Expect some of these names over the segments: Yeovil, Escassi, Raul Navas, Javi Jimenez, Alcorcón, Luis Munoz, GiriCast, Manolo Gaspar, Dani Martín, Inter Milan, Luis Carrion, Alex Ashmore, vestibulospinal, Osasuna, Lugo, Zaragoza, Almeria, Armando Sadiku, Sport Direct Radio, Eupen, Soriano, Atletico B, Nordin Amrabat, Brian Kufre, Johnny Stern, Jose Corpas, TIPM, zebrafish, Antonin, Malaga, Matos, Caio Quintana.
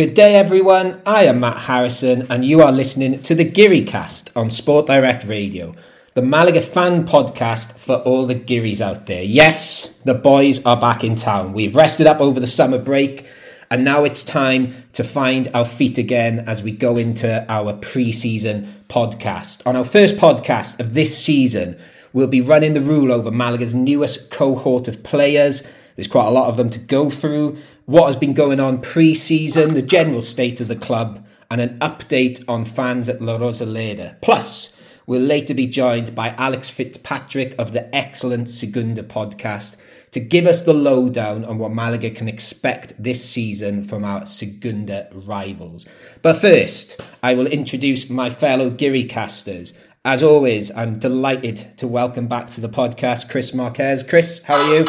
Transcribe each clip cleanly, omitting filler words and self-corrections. Good day everyone, I am Matt Harrison and you are listening to the GiriCast on Sport Direct Radio, the Malaga fan podcast for all the Giris out there. Yes, the boys are back in town. We've rested up over the summer break and now it's time to find our feet again as we go into our pre-season podcast. On our first podcast of this season, we'll be running the rule over Malaga's newest cohort of players. There's quite a lot of them to go through. What has been going on pre-season, the general state of the club, and an update on fans at La Rosaleda. Plus, we'll later be joined by Alex Fitzpatrick of the excellent Segunda Podcast to give us the lowdown on what Malaga can expect this season from our Segunda rivals. But first, I will introduce my fellow GiriCasters. As always, I'm delighted to welcome back to the podcast Chris Marquez. Chris, how are you?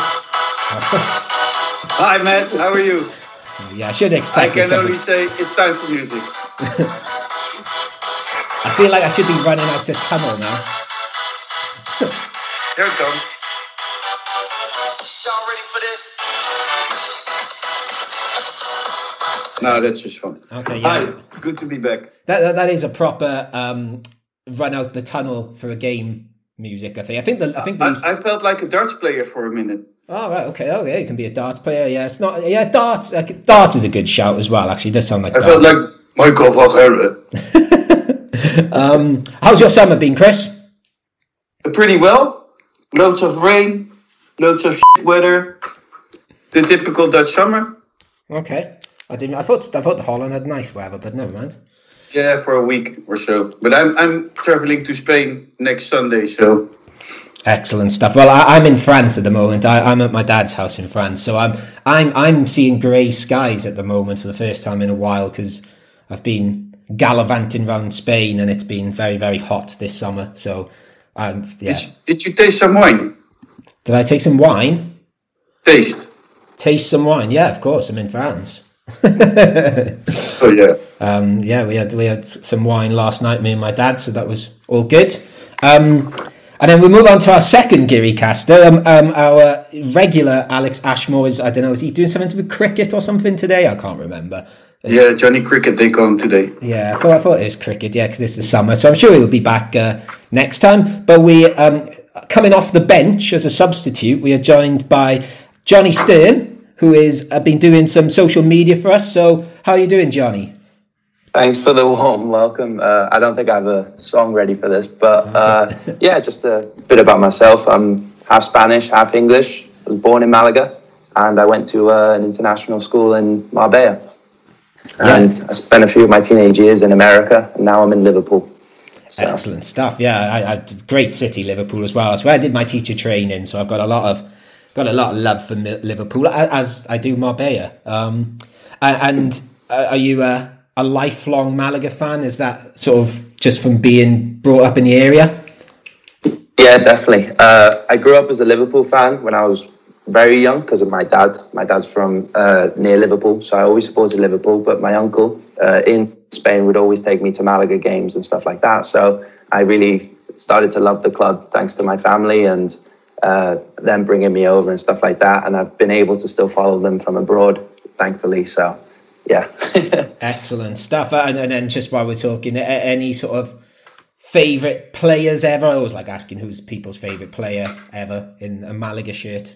Hi, Matt. How are you? Yeah, I should expect it. I can only say it's time for music. I feel like I should be running out the tunnel now. Here it comes. Y'all ready for this? No, that's just fun. Okay, yeah. Hi, good to be back. That is a proper run out the tunnel for a game music. I felt like a darts player for a minute. Oh, right, okay. Oh, yeah, you can be a darts player. Yeah, it's not. Yeah, darts. Darts is a good shout as well. Actually, it does sound like. I felt like Michael Vahera. How's your summer been, Chris? Pretty well. Loads of rain, loads of shit weather. The typical Dutch summer. Okay, I thought the Holland had nice weather, but never mind. Yeah, for a week or so. But I'm traveling to Spain next Sunday, so. Excellent stuff. Well, I'm in France at the moment. I'm at my dad's house in France, so I'm seeing grey skies at the moment for the first time in a while because I've been gallivanting around Spain and it's been very, very hot this summer. So, yeah. Did you taste some wine? Did I take some wine? Taste some wine. Yeah, of course. I'm in France. Oh yeah. We had some wine last night, me and my dad. So that was all good. And then we move on to our second GiriCaster. Our regular Alex Ashmore is, I don't know, is he doing something with cricket or something today? I can't remember. Yeah, Johnny Cricket, they call him today. Yeah, I thought it was cricket, yeah, because it's the summer. So I'm sure he'll be back next time. But we, coming off the bench as a substitute, we are joined by Johnny Stern, who has been doing some social media for us. So how are you doing, Johnny? Thanks for the warm welcome. I don't think I have a song ready for this, but yeah, just a bit about myself. I'm half Spanish, half English. I was born in Malaga, and I went to an international school in Marbella. And yeah. I spent a few of my teenage years in America, and now I'm in Liverpool. So. Excellent stuff. Yeah, great city, Liverpool as well. That's where I did my teacher training, so I've got a lot of love for Liverpool, as I do Marbella. And are you... a lifelong Malaga fan? Is that sort of just from being brought up in the area? Yeah, definitely. I grew up as a Liverpool fan when I was very young because of my dad. My dad's from near Liverpool, so I always supported Liverpool, but my uncle in Spain would always take me to Malaga games and stuff like that. So I really started to love the club thanks to my family and them bringing me over and stuff like that. And I've been able to still follow them from abroad, thankfully, so... Yeah. Excellent stuff. And then just while we're talking, any sort of favourite players ever? I always like asking who's people's favourite player ever in a Malaga shirt.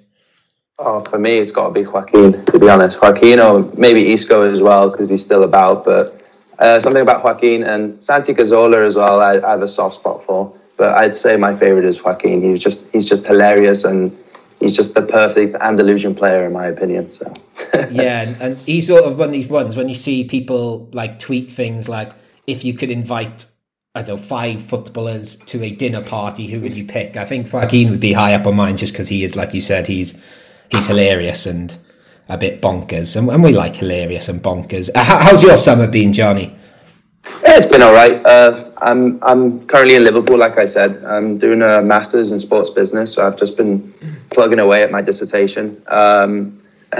Oh, for me, it's got to be Joaquin, to be honest. Joaquin or maybe Isco as well, because he's still about. But something about Joaquin and Santi Cazorla as well, I have a soft spot for. But I'd say my favourite is Joaquin. He's just hilarious and... He's just the perfect Andalusian player, in my opinion. So, yeah, and he's sort of one of these ones when you see people like tweet things like, "If you could invite, I don't know, 5 footballers to a dinner party, who would you pick?" I think Joaquin would be high up on mine just because he is, like you said, he's hilarious and a bit bonkers, and we like hilarious and bonkers. How's your summer been, Johnny? Yeah, it's been all right. I'm currently in Liverpool, like I said. I'm doing a master's in sports business, so I've just been plugging away at my dissertation. And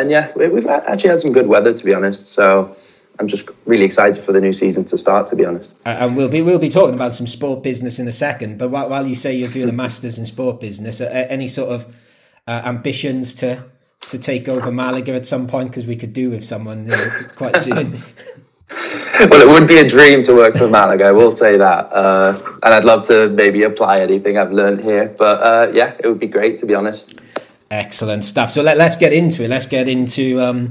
yeah, we've actually had some good weather, to be honest. So I'm just really excited for the new season to start, to be honest. And we'll be talking about some sport business in a second. But while you say you're doing a master's in sport business, any sort of ambitions to take over Malaga at some point? Because we could do with someone quite soon. Well, it would be a dream to work for Malaga, I will say that. And I'd love to maybe apply anything I've learned here. But yeah, it would be great, to be honest. Excellent stuff. So let's get into it. Let's get into,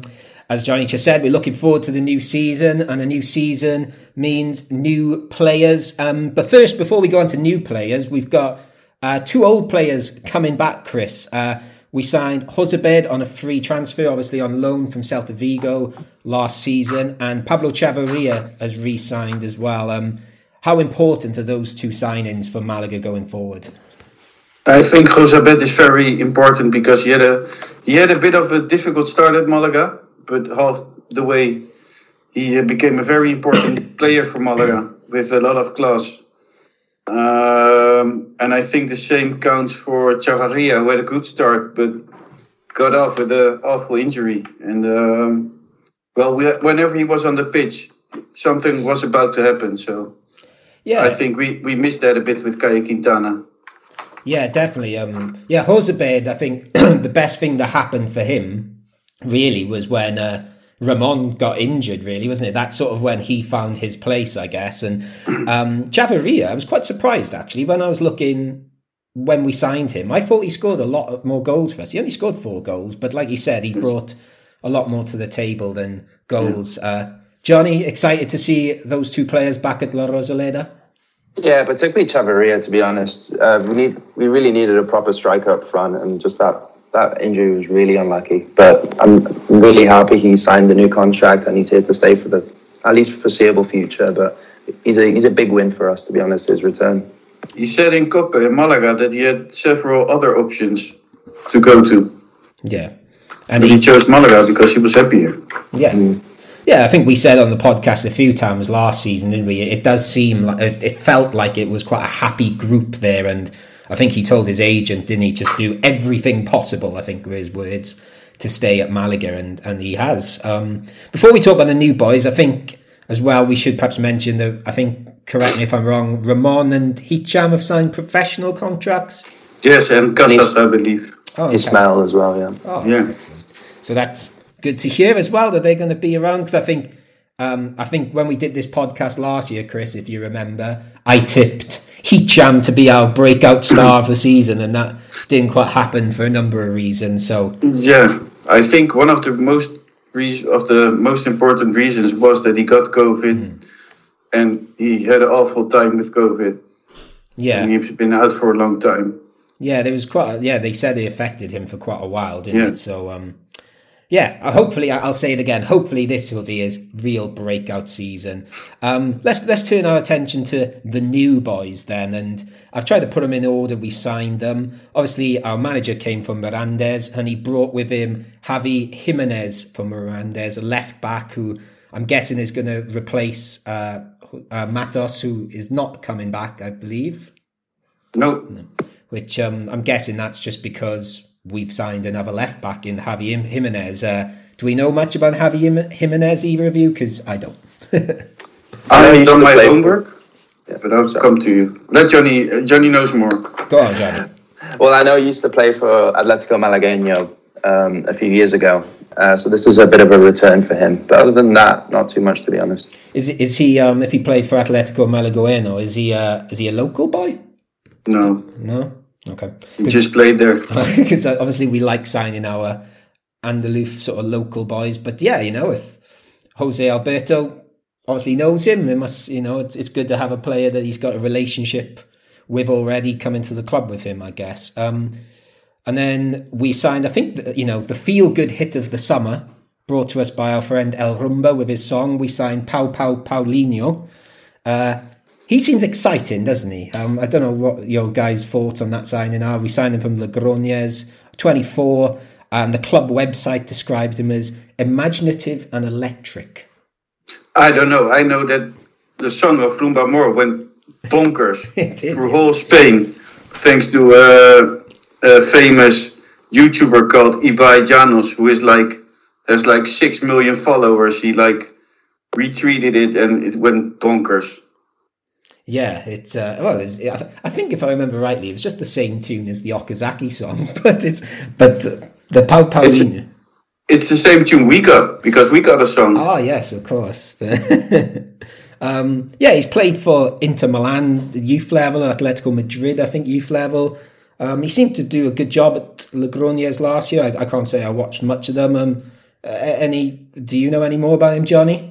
as Johnny just said, we're looking forward to the new season. And a new season means new players. But first, before we go on to new players, we've got two old players coming back, Chris. We signed Josebed on a free transfer, obviously on loan from Celta Vigo last season, and Pablo Chavarria has re-signed as well. How important are those two signings for Malaga going forward? I think Josebed is very important because he had a bit of a difficult start at Malaga, but half the way he became a very important player for Malaga with a lot of class. And I think the same counts for Chavarria, who had a good start but got off with an awful injury. And whenever he was on the pitch, something was about to happen. So yeah, I think we missed that a bit with Caio Quintana. Yeah, definitely. Josebed, I think the best thing that happened for him really was when Ramon got injured, really, wasn't it? That's sort of when he found his place, I guess. And Chavarria, I was quite surprised, actually, when we signed him. I thought he scored a lot more goals for us. He only scored 4 goals, but like you said, he brought a lot more to the table than goals. Johnny, excited to see those two players back at La Rosaleda? Yeah, particularly Chavarria, to be honest. We really needed a proper striker up front, and just that injury was really unlucky, but I'm really happy he signed the new contract and he's here to stay for the at least foreseeable future. But he's a big win for us, to be honest, his return. He said in Copa, in Malaga, that he had several other options to go to. Yeah. And he chose Malaga because he was happier. Yeah. Yeah, I think we said on the podcast a few times last season, didn't we? It does seem like it felt like it was quite a happy group there, and I think he told his agent, didn't he, just do everything possible, I think were his words, to stay at Malaga, and he has. Before we talk about the new boys, I think as well we should perhaps mention that, I think, correct me if I'm wrong, Ramon and Hicham have signed professional contracts? Yes, and Casas, I believe. Oh, okay. Ismail as well, yeah. Oh, yeah. So that's good to hear as well, that they're going to be around, because I think when we did this podcast last year, Chris, if you remember, I tipped Hicham to be our breakout star of the season, and that didn't quite happen for a number of reasons. So yeah, I think one of the most important reasons was that he got COVID, and he had an awful time with COVID. Yeah, and he's been out for a long time. Yeah, they said it affected him for quite a while, didn't it? So hopefully, I'll say it again, hopefully this will be his real breakout season. Let's turn our attention to the new boys then, and I've tried to put them in order we signed them. Obviously, our manager came from Mirandes, and he brought with him Javi Jimenez from Mirandes, a left-back who I'm guessing is going to replace Matos, who is not coming back, I believe. No. Which I'm guessing that's just because we've signed another left-back in Javi Jimenez. Do we know much about Javi Jimenez, either of you? Because I don't. I've done my homework, but I'll come to you. Let Johnny knows more. Go on, Johnny. Well, I know he used to play for Atletico Malagueño a few years ago, so this is a bit of a return for him. But other than that, not too much, to be honest. Is he, if he played for Atletico Malagueño, is he a local boy? No? Okay. He just played there. Because obviously we like signing our Andalus sort of local boys, but yeah, if Jose Alberto obviously knows him, it must, it's good to have a player that he's got a relationship with already coming to the club with him, I guess. And then we signed, I think, the feel-good hit of the summer, brought to us by our friend El Rumba with his song. We signed Paulinho. He seems exciting, doesn't he? I don't know what your guys' thoughts on that signing are. We signed him from Logroñés, 24, and the club website describes him as imaginative and electric. I don't know. I know that the song of Rumba Mor went bonkers through whole Spain, thanks to a famous YouTuber called Ibai Llanos, who has 6 million followers. He retweeted it, and it went bonkers. Yeah, it's I think if I remember rightly, it was just the same tune as the Okazaki song, but the Pau Paulinho. It's the same tune we got, because we got a song. Oh, yes, of course. Yeah, he's played for Inter Milan, the youth level, Atletico Madrid, I think, youth level. He seemed to do a good job at Logroñés last year. I can't say I watched much of them. Do you know any more about him, Johnny?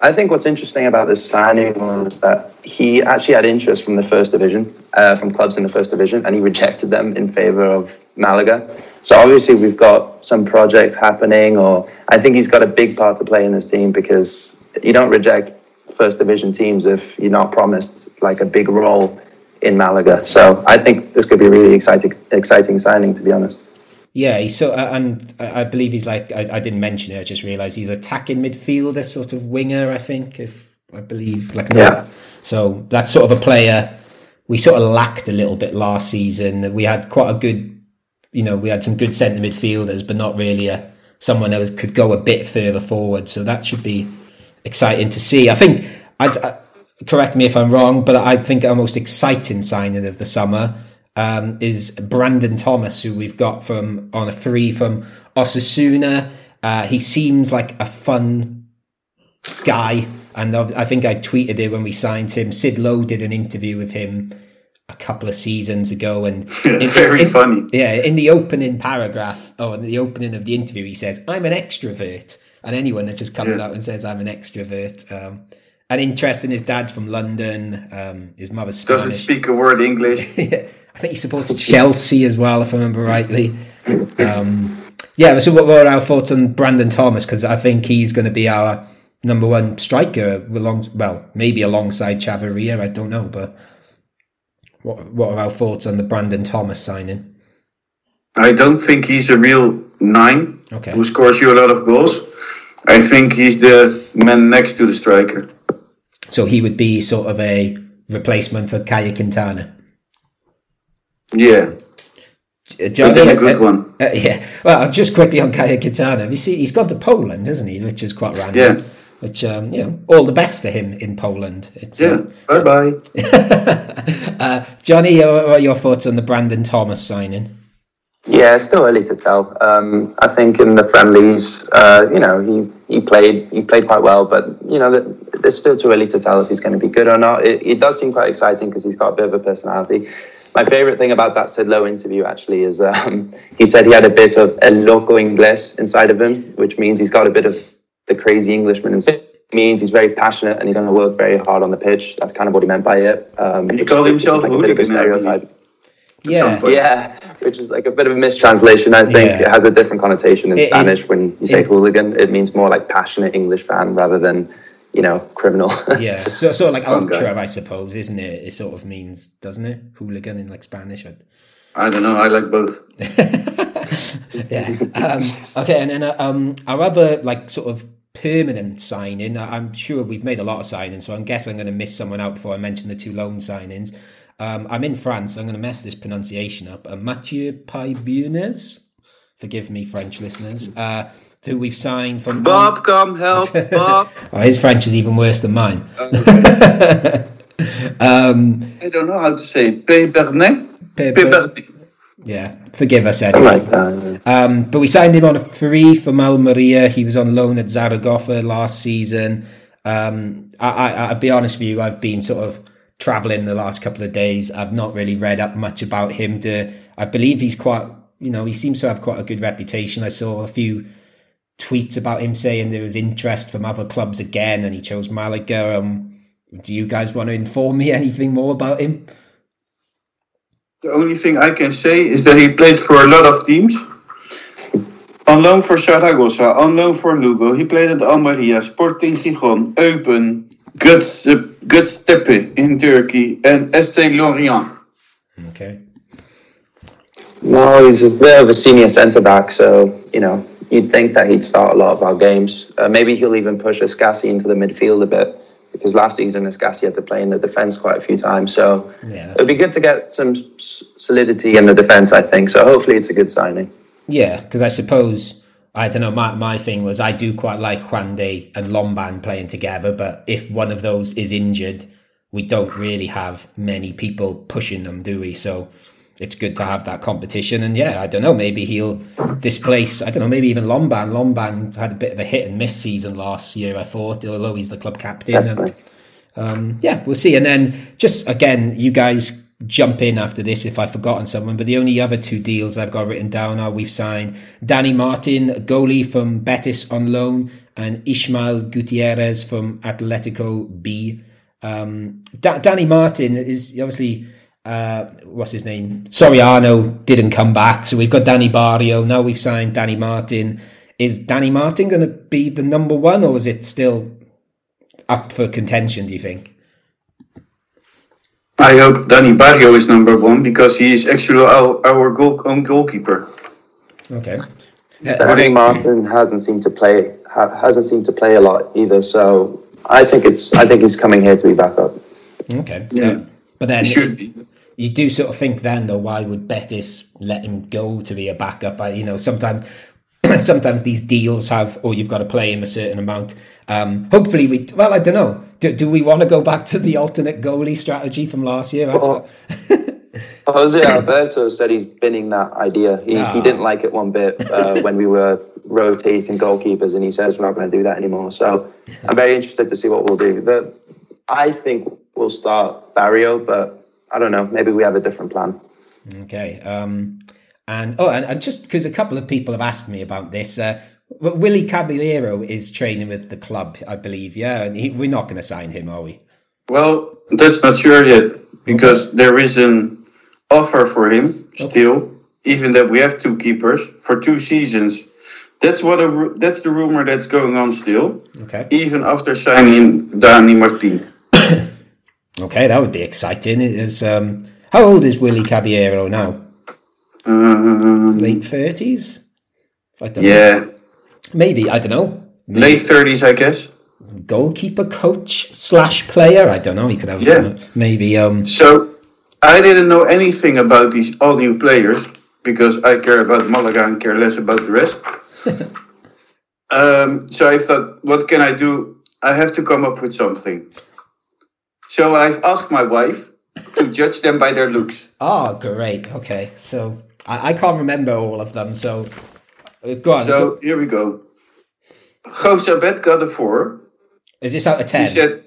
I think what's interesting about this signing was that he actually had interest from the first division, from clubs in the first division, and he rejected them in favour of Malaga. So obviously we've got some project happening, or I think he's got a big part to play in this team, because you don't reject first division teams if you're not promised like a big role in Malaga. So I think this could be a really exciting signing, to be honest. Yeah, he's so, and I believe he's like, I didn't mention it, I just realised he's attacking midfielder, sort of winger, I think, yeah. So that's sort of a player we sort of lacked a little bit last season. We had quite a good, we had some good centre midfielders, but not really someone that could go a bit further forward. So that should be exciting to see. I think, correct me if I'm wrong, but I think our most exciting signing of the summer is Brandon Thomas, who we've got on a free from Osasuna. He seems like a fun guy. And I think I tweeted it when we signed him. Sid Lowe did an interview with him a couple of seasons ago, and very funny. Yeah, in the opening paragraph, in the opening of the interview, he says, "I'm an extrovert," and anyone that just comes out and says, "I'm an extrovert," and interesting, his dad's from London, his mother's Spanish. Doesn't speak a word English. Yeah, I think he supports Chelsea as well, if I remember rightly. Yeah, so what were our thoughts on Brandon Thomas? Because I think he's going to be our number one striker, maybe alongside Chavarria, I don't know, but. What are our thoughts on the Brandon Thomas signing? I don't think he's a real nine who scores you a lot of goals. I think he's the man next to the striker. So he would be sort of a replacement for Caio Quintana? Yeah. Johnny, that's a good one. Yeah. Well, just quickly on Caio Quintana. You see, he's gone to Poland, hasn't he? Which is quite random. Yeah. Which, all the best to him in Poland. Bye-bye. Johnny, what are your thoughts on the Brandon Thomas signing? Yeah, it's still early to tell. I think in the friendlies, he played quite well, but, it's still too early to tell if he's going to be good or not. It does seem quite exciting because he's got a bit of a personality. My favourite thing about that Sid Lowe interview, actually, is he said he had a bit of el loco inglés inside of him, which means he's got a bit of the crazy Englishman, and it means he's very passionate and he's going to work very hard on the pitch. That's kind of what he meant by it. And he called himself a bit of a stereotype. Yeah, which is like a bit of a mistranslation, I think. It has a different connotation in Spanish. When you say hooligan, it means more like passionate English fan rather than, criminal. Yeah, so sort of like ultra, I suppose, isn't it? It sort of means, doesn't it? Hooligan in like Spanish. I don't know. I like both. Yeah. Okay. And then our other like sort of permanent signing. I'm sure we've made a lot of signings, so I guess I'm going to miss someone out before I mention the two loan signings. I'm in France. So I'm going to mess this pronunciation up. Mathieu Paibunes. Forgive me, French listeners. Who we've signed from Bob? Come help, Bob. Oh, his French is even worse than mine. I don't know how to say Paibunes. Yeah, forgive us, Eddie. But we signed him on a free from Almeria. He was on loan at Zaragoza last season. I'll be honest with you, I've been sort of travelling the last couple of days. I've not really read up much about him. I believe he's quite, he seems to have quite a good reputation. I saw a few tweets about him saying there was interest from other clubs again, and he chose Malaga. Do you guys want to inform me anything more about him? The only thing I can say is that he played for a lot of teams. On loan for Zaragoza, on loan for Lugo, he played at Almeria, Sporting Gijón, Eupen, Göztepe in Turkey, and SC Lorient. Okay. No, he's a bit of a senior centre-back, so, you'd think that he'd start a lot of our games. Maybe he'll even push Escassi into the midfield a bit, because last season Escassi had to play in the defence quite a few times, so it would be good to get some solidity in the defence, I think, so hopefully it's a good signing. Yeah, because I suppose, I don't know, my thing was I do quite like Juande and Lomban playing together, but if one of those is injured, we don't really have many people pushing them, do we? So it's good to have that competition. And yeah, I don't know, maybe he'll displace, I don't know, maybe even Lomban. Lomban had a bit of a hit and miss season last year, I thought, although he's the club captain. And, yeah, we'll see. And then just again, you guys jump in after this if I've forgotten someone, but the only other two deals I've got written down are we've signed Dani Martín, goalie from Betis on loan, and Ismael Gutierrez from Atletico B. Dani Martín is obviously... what's his name? Soriano didn't come back, so we've got Dani Barrio. Now we've signed Dani Martín. Is Dani Martín going to be the number one, or is it still up for contention, do you think? I hope Dani Barrio is number one, because he is actually our own goalkeeper. Okay. Dani Martín hasn't seemed to play a lot either, so I think he's coming here to be back up. Okay. Yeah. But then you do sort of think then, though, why would Betis let him go to be a backup? Sometimes these deals have, or you've got to play him a certain amount. Hopefully we, well, I don't know. Do we want to go back to the alternate goalie strategy from last year? Well, Jose Alberto said he's binning that idea. He didn't like it one bit when we were rotating goalkeepers, and he says we're not going to do that anymore. So I'm very interested to see what we'll do. But I think we'll start Barrio, but I don't know. Maybe we have a different plan. Okay. And just because a couple of people have asked me about this, Willie Caballero is training with the club, I believe. Yeah, and we're not going to sign him, are we? Well, that's not sure yet, because there is an offer for him still, even that we have two keepers for 2 seasons. That's the rumor that's going on still. Okay. Even after signing Dani Martín. Okay, that would be exciting. It is, how old is Willie Caballero now? Late 30s? I don't know. Maybe, I don't know. Maybe. Late 30s, I guess. Goalkeeper coach / player? I don't know. He could have maybe... So, I didn't know anything about these all new players, because I care about Malaga and care less about the rest. So I thought, what can I do? I have to come up with something. So I've asked my wife to judge them by their looks. Oh, great. Okay. So I can't remember all of them. So go on. So here we go. Gozabet got a 4. Is this out of 10?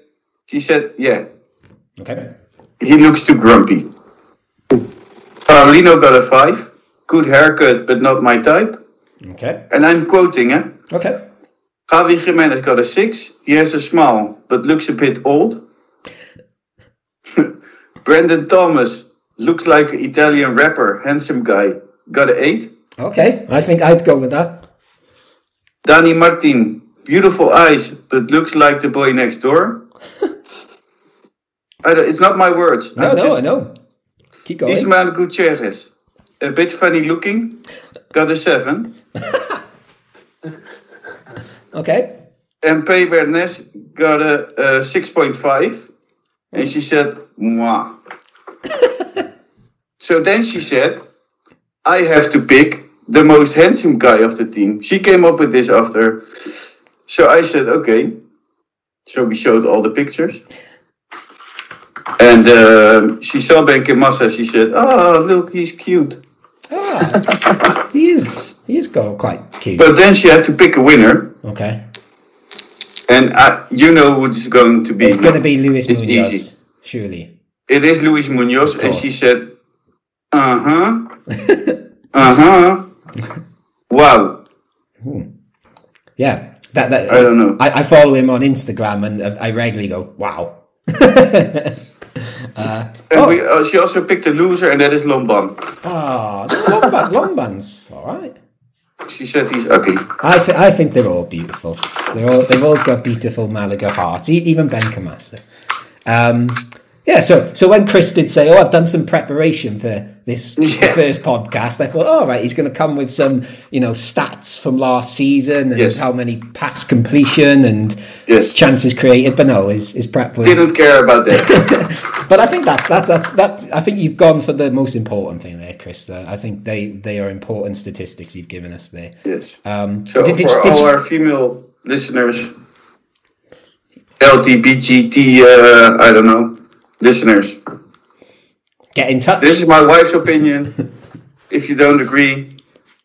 She said, yeah. Okay. He looks too grumpy. Paulino got a 5. Good haircut, but not my type. Okay. And I'm quoting, eh? Okay. Javi Jimenez got a 6. He has a smile, but looks a bit old. Brandon Thomas looks like an Italian rapper, handsome guy. Got an 8. Okay, I think I'd go with that. Dani Martín, beautiful eyes, but looks like the boy next door. It's not my words. I know. Keep going. Ismael Gutierrez, a bit funny looking. Got a 7. Okay. And Pei Bernes got a 6.5. And she said, mwah. So then she said, I have to pick the most handsome guy of the team. She came up with this after. So I said, okay. So we showed all the pictures. And she saw Benkemossa. She said, oh, look, he's cute. Ah, he is quite cute. But then she had to pick a winner. Okay. And you know who it's going to be. It's going to be Luis Munoz, easy. Surely. It is Luis Munoz, and she said, wow. Ooh. Yeah. That I don't know. I follow him on Instagram, and I regularly go, wow. She also picked a loser, and that is Lomban. Ah, Lomban's all right. She said he's ugly. I think they're all beautiful. They've all got beautiful Malaga hearts. Even Benkemossa. So when Chris did say, "Oh, I've done some preparation for this first podcast," I thought, "All right, he's going to come with some, stats from last season and how many pass completion and chances created." But no, his prep was didn't care about that. But I think that I think you've gone for the most important thing there, Chris. I think they are important statistics you've given us there. Yes. So for all our female listeners, LTBGT, listeners. Get in touch. This is my wife's opinion. If you don't agree,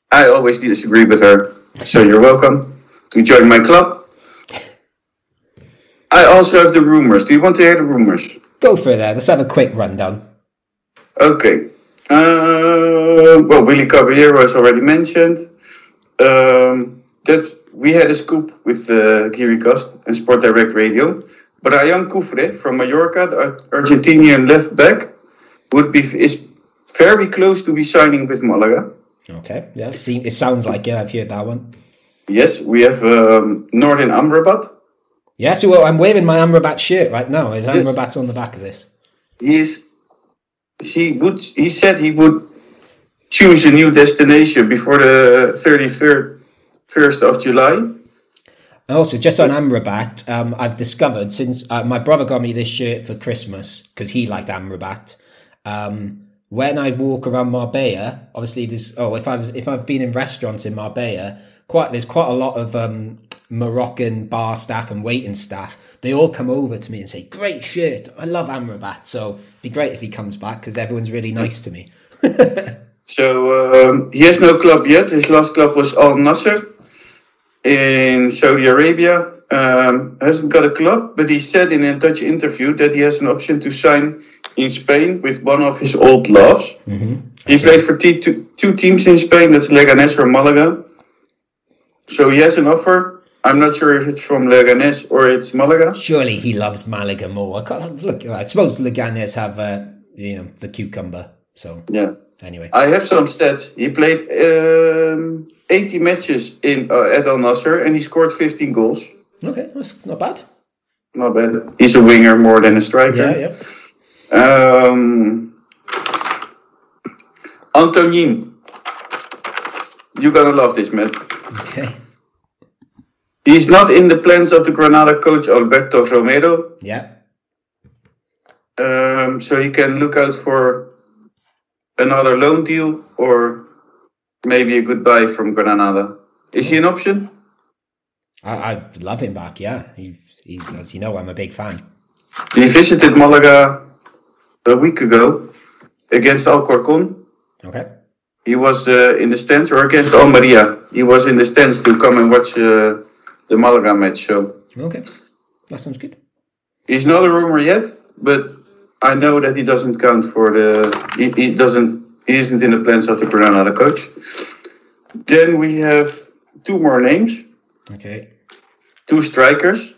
I always disagree with her. So you're welcome to join my club. I also have the rumors. Do you want to hear the rumors? Go for it there. Let's have a quick rundown. Okay. Well, Willie Caballero is already mentioned. We had a scoop with GiriCast and Sport Direct Radio. Brian Kufre from Mallorca, the Argentinian left back, is very close to be signing with Malaga. Okay, yeah, it sounds like it. I've heard that one. Yes, we have Nordin Amrabat. Yes, well, I'm waving my Amrabat shirt right now. Is Amrabat on the back of this? He said he would choose a new destination before the 31st of July. Also, just on Amrabat, I've discovered since my brother got me this shirt for Christmas because he liked Amrabat. When I walk around Marbella, obviously there's if I've been in restaurants in Marbella, there's quite a lot of Moroccan bar staff and waiting staff. They all come over to me and say, "Great shirt! I love Amrabat." So it'd be great if he comes back because everyone's really nice to me. So he has no club yet. His last club was Al Nasser in Saudi Arabia. Hasn't got a club, but he said in a Dutch interview that he has an option to sign in Spain with one of his old loves. Mm-hmm. He played for two teams in Spain, that's Leganes or Malaga. So he has an offer. I'm not sure if it's from Leganes or it's Malaga. Surely he loves Malaga more. Look, I suppose Leganes have the cucumber. So yeah. Anyway, I have some stats. He played 80 matches at Al Nasser and he scored 15 goals. Okay, that's not bad. Not bad. He's a winger more than a striker. Yeah. Antonin. You're going to love this, man. Okay. He's not in the plans of the Granada coach, Alberto Romero. Yeah. So he can look out for another loan deal or maybe a goodbye from Granada. Is he an option? I love him back, yeah. He's, as you know, I'm a big fan. He visited Malaga a week ago against Alcorcón. Okay. He was in the stands, or against Almeria. He was in the stands to come and watch the Malaga match. So. Okay, that sounds good. He's not a rumor yet, but I know that he doesn't count for the. He isn't in the plans of the Granada coach. Then we have two more names. Okay. Two strikers.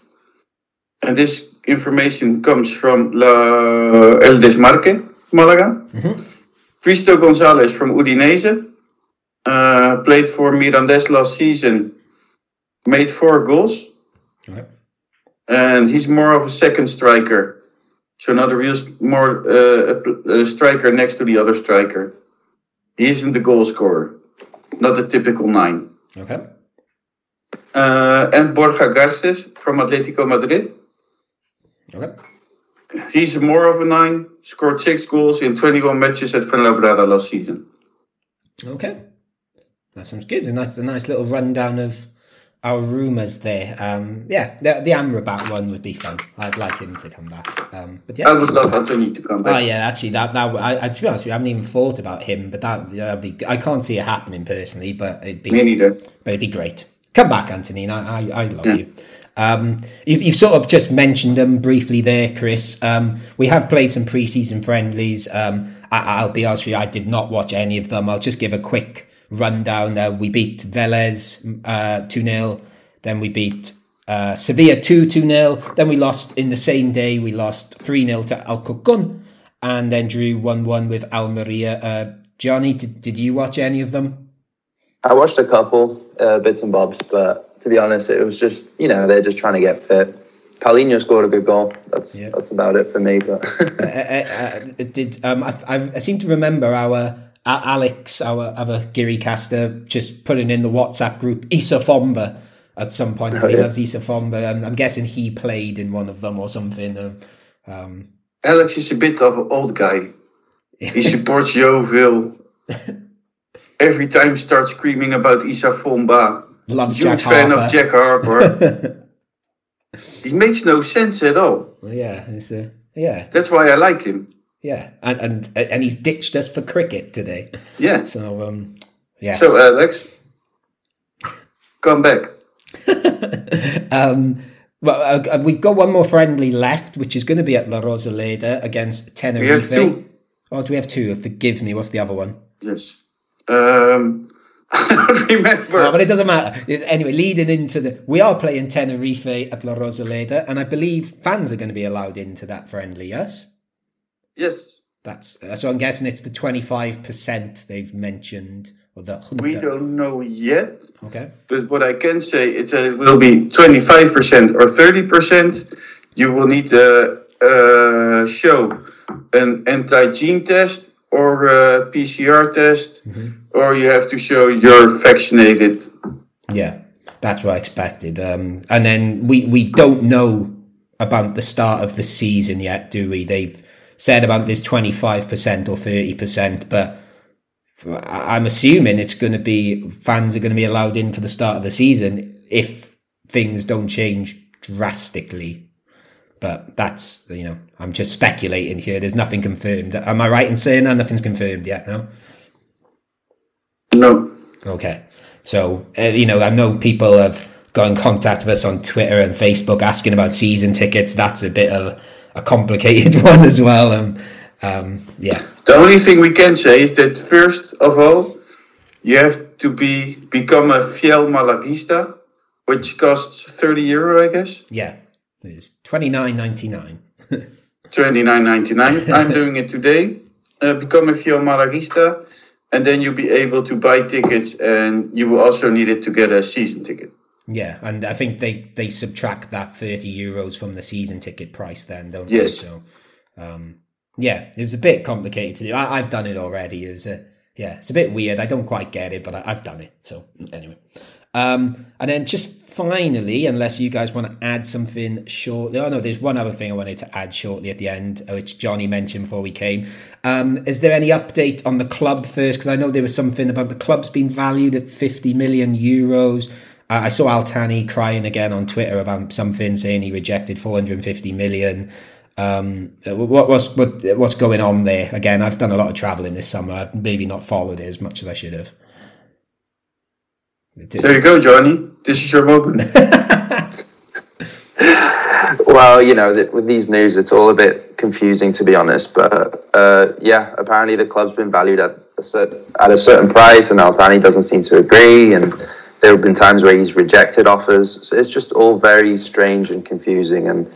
And this information comes from El Desmarque, Malaga. Mm-hmm. Cristo Gonzalez from Udinese. Played for Mirandes last season. Made 4 goals. Okay. And he's more of a second striker. So not a real, more a striker next to the other striker. He isn't the goal scorer. Not the typical 9. Okay. And Borja Garces from Atletico Madrid. Okay. He's more of a 9, scored 6 goals in 21 matches at Fuenlabrada last season. Okay. That sounds good. A nice little rundown of our rumours there. The Amrabat one would be fun. I'd like him to come back. I would love Anthony to come back. Oh yeah, actually, that to be honest with you, I haven't even thought about him, but that'd be. I can't see it happening personally, but it'd be. Me neither. But it'd be great. Come back, Antonin. I love you. You've sort of just mentioned them briefly there, Chris. We have played some pre-season friendlies. I'll be honest with you, I did not watch any of them. I'll just give a quick rundown. We beat Vélez 2-0. Then we beat Sevilla 2-0. Then we lost in the same day. We lost 3-0 to Alcorcón and then drew 1-1 with Almeria. Johnny, did you watch any of them? I watched a couple bits and bobs, but to be honest, it was just, they're just trying to get fit. Paulinho scored a good goal. That's about it for me. But I seem to remember our Alex, our other GiriCaster, just putting in the WhatsApp group Issa Fomba at some point. He loves Issa Fomba, and I'm guessing he played in one of them or something. Alex is a bit of an old guy. He supports Yeovil. Every time starts screaming about Issa Fomba. Loves huge Jack fan Harper. Of Jack Harper. He makes no sense at all. Well, yeah, that's why I like him. Yeah, and he's ditched us for cricket today. Yeah. So, yes. So, Alex, come back. Well, we've got one more friendly left, which is going to be at La Rosaleda against Tenerife. We have two. Oh, do we have two? Forgive me. What's the other one? Yes. I don't remember. No, but it doesn't matter. Anyway, leading into we are playing Tenerife at La Rosaleda, and I believe fans are going to be allowed into that friendly, yes? Yes. That's so I'm guessing it's the 25% they've mentioned. Or the junta. We don't know yet. Okay. But what I can say is that it will be 25% or 30%. You will need to show an antigen test or a PCR test, or you have to show you're vaccinated. Yeah, that's what I expected. And then we don't know about the start of the season yet, do we? They've said about this 25% or 30%, but I'm assuming it's going to be fans are going to be allowed in for the start of the season if things don't change drastically. But that's, you know, I'm just speculating here. There's nothing confirmed. Am I right in saying that? Nothing's confirmed yet, no? No. Okay. So, you know, I know people have got in contact with us on Twitter and Facebook asking about season tickets. That's a bit of a complicated one as well. Yeah. The only thing we can say is that first of all, you have to become a fiel Malaguista, which costs €30, I guess. Yeah, it is $29.99. $29.99. I'm doing it today. Become a fiel Malaguista, and then you'll be able to buy tickets, and you will also need it to get a season ticket. Yeah, and I think they subtract that €30 from the season ticket price then, don't they? Yes. So, yeah, it was a bit complicated to do. I've done it already. It was it's a bit weird. I don't quite get it, but I've done it. So anyway, and then just finally, unless you guys want to add something shortly, there's one other thing I wanted to add shortly at the end, which Johnny mentioned before we came. Is there any update on the club first? Because I know there was something about the club's being valued at €50 million. I saw Altani crying again on Twitter about something, saying he rejected €450 million. What's going on there? Again, I've done a lot of traveling this summer. I've maybe not followed it as much as I should have. There you go, Johnny. This is your moment. Well, you know, with these news, it's all a bit confusing, to be honest. But yeah, apparently the club's been valued at a certain price, and Altani doesn't seem to agree. And there have been times where he's rejected offers. So it's just all very strange and confusing, and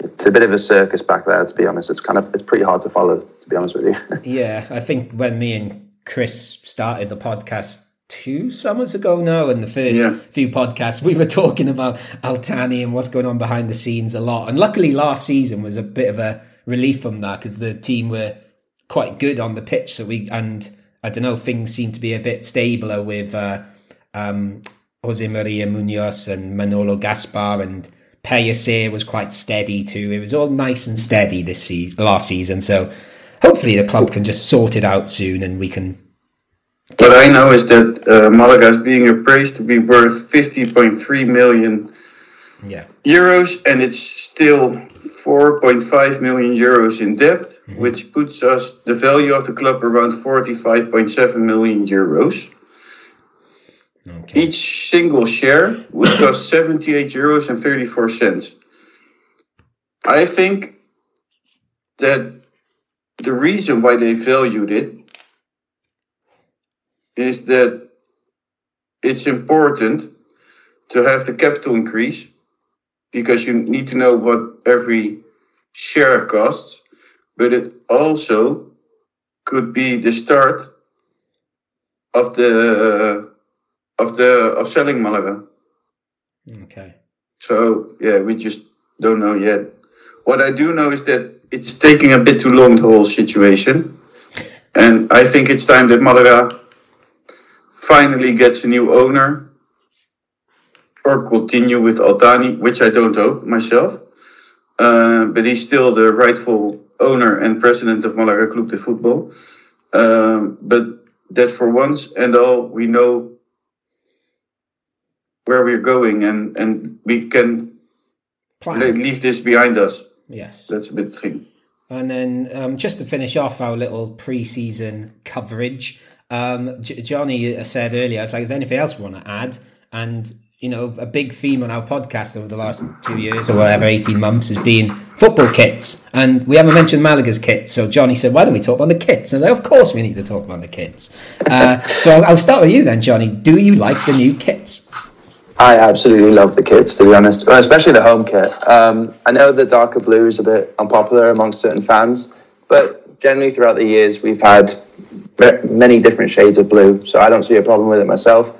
it's a bit of a circus back there, to be honest. It's pretty hard to follow, to be honest with you. Yeah, I think when me and Chris started the podcast 2 summers ago now, and the first few podcasts, we were talking about Altani and what's going on behind the scenes a lot. And luckily last season was a bit of a relief from that, because the team were quite good on the pitch. So things seem to be a bit stabler with José María Muñoz and Manolo Gaspar, and Payasir was quite steady too. It was all nice and steady last season. So hopefully the club can just sort it out soon, and we can. What I know is that Malaga is being appraised to be worth 50.3 million euros, and it's still 4.5 million euros in debt, which puts us the value of the club around 45.7 million euros. Okay. Each single share would cost €78.34. I think that the reason why they valued it is that it's important to have the capital increase, because you need to know what every share costs, but it also could be the start of the selling Malaga. Okay. So yeah, we just don't know yet. What I do know is that it's taking a bit too long, the whole situation, and I think it's time that Malaga finally gets a new owner, or continue with Altani, which I don't hope myself. But he's still the rightful owner and president of Malaga Club de Football. But that for once and all, we know where we're going, and we can leave this behind us. Yes, that's a big thing. And then just to finish off our little pre-season coverage, Johnny said earlier, I was like, is there anything else we want to add? And, you know, a big theme on our podcast over the last 2 years or whatever, 18 months, has been football kits. And we haven't mentioned Malaga's kits. So Johnny said, why don't we talk about the kits? And I was like, of course we need to talk about the kits. So I'll start with you then, Johnny. Do you like the new kits? I absolutely love the kits, to be honest, well, especially the home kit. I know the darker blue is a bit unpopular amongst certain fans, but generally throughout the years we've had many different shades of blue, so I don't see a problem with it myself.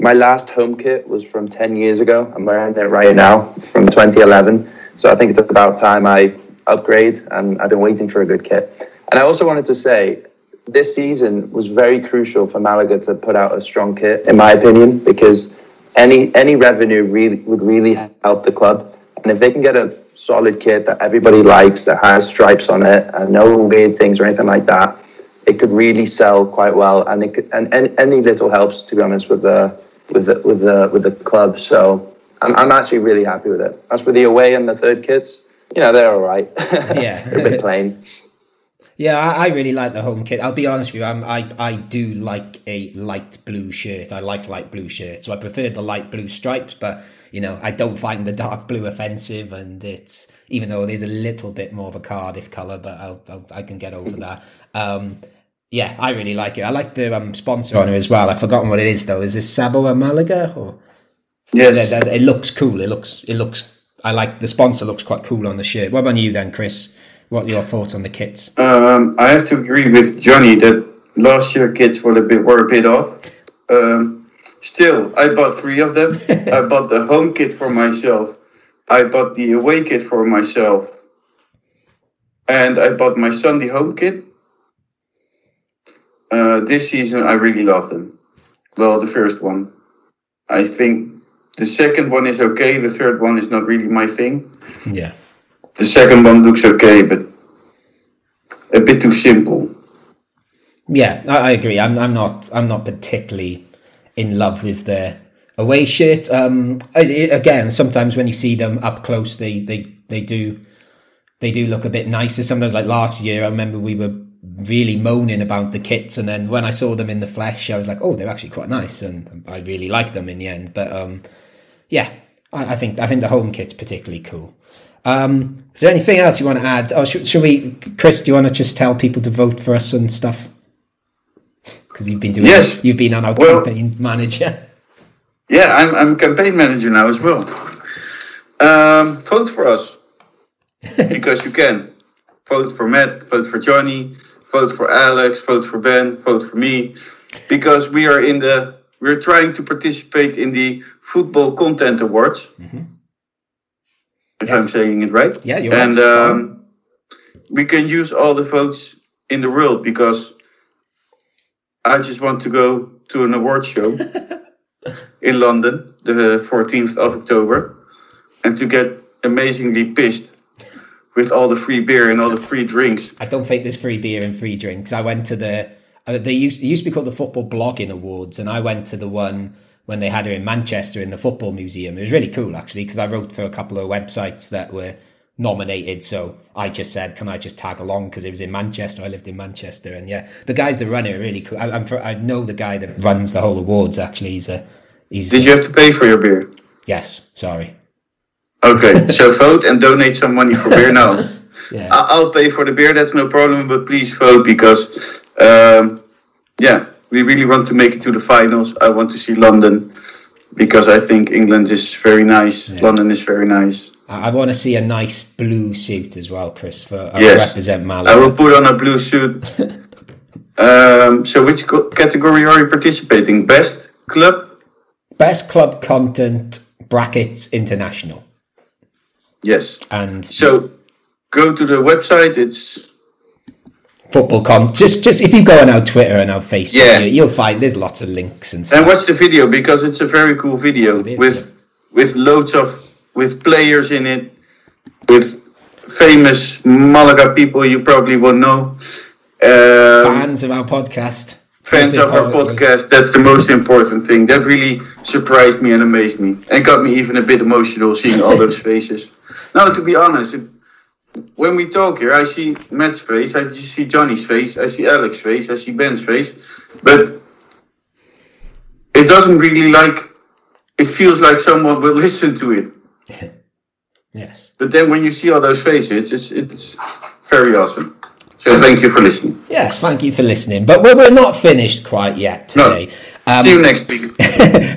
My last home kit was from 10 years ago. I'm wearing it right now from 2011, so I think it's about time I upgrade, and I've been waiting for a good kit. And I also wanted to say, this season was very crucial for Malaga to put out a strong kit, in my opinion, because any revenue really would really help the club. And if they can get a solid kit that everybody likes, that has stripes on it and no weird things or anything like that, it could really sell quite well. And it could, and any little helps, to be honest, with the club. So I'm actually really happy with it. As for the away and the third kits, you know, they're all right. Yeah, they're a bit plain. Yeah, I really like the home kit. I'll be honest with you, I do like a light blue shirt. I like light blue shirts, so I prefer the light blue stripes, but, you know, I don't find the dark blue offensive, and it's, even though it is a little bit more of a Cardiff colour, but I can get over that. Yeah, I really like it. I like the sponsor on it as well. I've forgotten what it is, though. Is this Saboa Malaga? Or? Yes. It looks cool. I like the sponsor, looks quite cool on the shirt. What about you then, Chris? What are your thoughts on the kits? I have to agree with Johnny that last year kits were a bit off. Still, I bought 3 of them. I bought the home kit for myself. I bought the away kit for myself. And I bought my son the home kit. This season, I really love them. Well, the first one. I think the second one is okay. The third one is not really my thing. Yeah. The second one looks okay, but a bit too simple. Yeah, I agree. I'm not particularly in love with the away shirt. Again, sometimes when you see them up close, they do look a bit nicer. Sometimes, like last year, I remember we were really moaning about the kits, and then when I saw them in the flesh, I was like, oh, they're actually quite nice, and I really like them in the end. But yeah, I think the home kit's particularly cool. Is there anything else you want to add? Or should we, Chris, do you want to just tell people to vote for us and stuff? Because you've been doing yes. You've been on our campaign manager. Yeah, I'm campaign manager now as well. Vote for us. Because you can. Vote for Matt, vote for Johnny, vote for Alex, vote for Ben, vote for me. Because we're trying to participate in the Football Content Awards. Mm-hmm. If yes. I'm saying it right. Yeah, you're right. And we can use all the votes in the world, because I just want to go to an award show in London, the 14th of October, and to get amazingly pissed with all the free beer and all the free drinks. I don't think there's free beer and free drinks. I went to the... They used to be called the Football Blogging Awards, and I went to the one... when they had her in Manchester in the Football Museum. It was really cool, actually, because I wrote for a couple of websites that were nominated. So I just said, can I just tag along? Because it was in Manchester. I lived in Manchester. And yeah, the guys that run it are really cool. I know the guy that runs the whole awards, actually. Did you have to pay for your beer? Yes, sorry. Okay, so vote and donate some money for beer now. Yeah. I'll pay for the beer, that's no problem, but please vote, because, we really want to make it to the finals. I want to see London, because I think England is very nice. Yeah. London is very nice. I want to see a nice blue suit as well, Chris. I represent Malaga. I will put on a blue suit. So which category are you participating? Best club? Best club content, brackets, international. Yes. And so go to the website. It's... Football.com. Just if you go on our Twitter and our Facebook, you'll find there's lots of links and stuff. And watch the video, because it's a very cool video with loads of players in it, with famous Malaga people you probably won't know. Fans of our podcast. Fans of our podcast. That's the most important thing. That really surprised me and amazed me, and got me even a bit emotional seeing all those faces. No, to be honest, when we talk here, I see Matt's face, I see Johnny's face, I see Alex's face, I see Ben's face, but it doesn't really it feels like someone will listen to it. Yes. But then when you see all those faces, it's very awesome. So thank you for listening. Yes, thank you for listening. But we're not finished quite yet today. No. See you next week.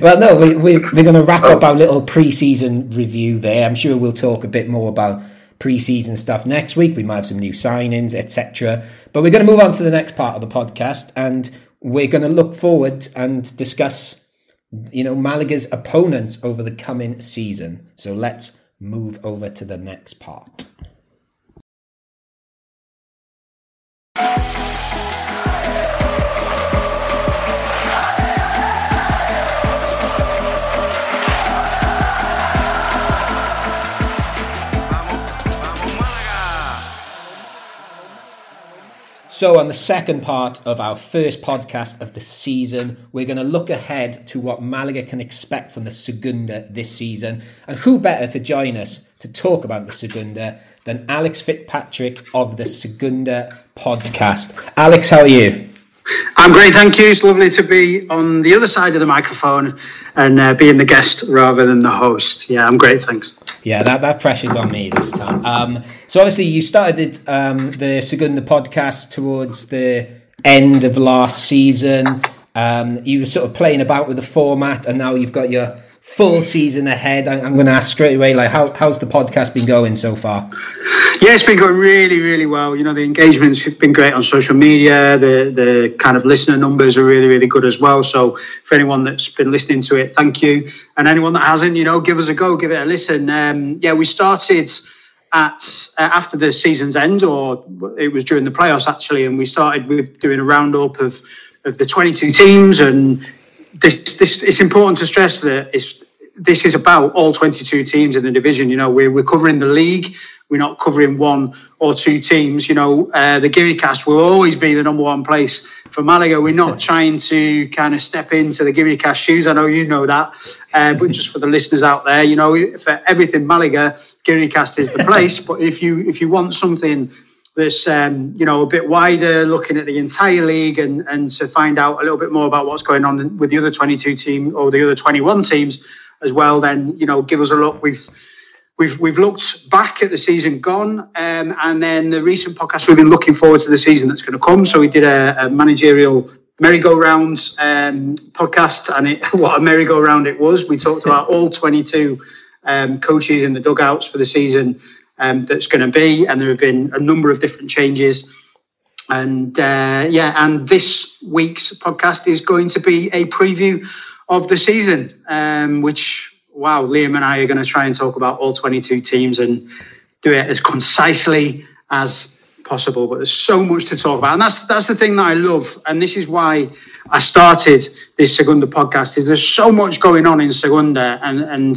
Well, no, we're going to wrap up our little pre-season review there. I'm sure we'll talk a bit more about pre-season stuff next week. We might have some new signings, etc. But we're going to move on to the next part of the podcast, and we're going to look forward and discuss, Malaga's opponents over the coming season. So let's move over to the next part. So on the second part of our first podcast of the season, we're going to look ahead to what Malaga can expect from the Segunda this season. And who better to join us to talk about the Segunda than Alex Fitzpatrick of the Segunda podcast. Alex, how are you? I'm great, thank you. It's lovely to be on the other side of the microphone and being the guest rather than the host. Yeah, I'm great, thanks. Yeah, that pressure's on me this time. So obviously you started the Segunda podcast towards the end of last season. You were sort of playing about with the format, and now you've got your full season ahead. I'm going to ask straight away, how's the podcast been going so far? Yeah, it's been going really, really well. The engagement's been great on social media. The kind of listener numbers are really, really good as well. So for anyone that's been listening to it, thank you. And anyone that hasn't, give us a go, give it a listen. We started after the season's end, or it was during the playoffs actually, and we started with doing a roundup of the 22 teams. And This it's important to stress that this is about all 22 teams in the division. We're covering the league. We're not covering one or two teams. The GiriCast will always be the number one place for Malaga. We're not trying to kind of step into the GiriCast shoes. I know you know that, but just for the listeners out there, for everything Malaga, GiriCast is the place. But if you want something that's a bit wider, looking at the entire league and to find out a little bit more about what's going on with the other 22 team or the other 21 teams as well, then give us a look. We've looked back at the season gone, and then the recent podcast we've been looking forward to the season that's going to come. So we did a managerial merry-go-round podcast, and what a merry-go-round it was. We talked about all 22 coaches in the dugouts for the season that's going to be, and there have been a number of different changes, and this week's podcast is going to be a preview of the season, which Liam and I are going to try and talk about all 22 teams and do it as concisely as possible. But there's so much to talk about, and that's the thing that I love, and this is why I started this Segunda podcast. Is there's so much going on in Segunda, and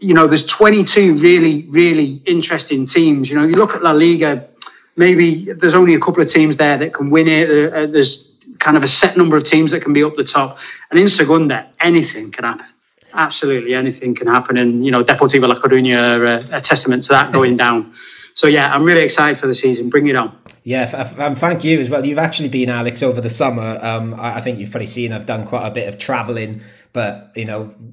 there's 22 really, really interesting teams. You look at La Liga, maybe there's only a couple of teams there that can win it. There's kind of a set number of teams that can be up the top. And in Segunda, anything can happen. Absolutely anything can happen. And, Deportivo La Coruña are a testament to that going down. So, yeah, I'm really excited for the season. Bring it on. Yeah, and thank you as well. You've actually been, Alex, over the summer. I think you've probably seen I've done quite a bit of travelling. But,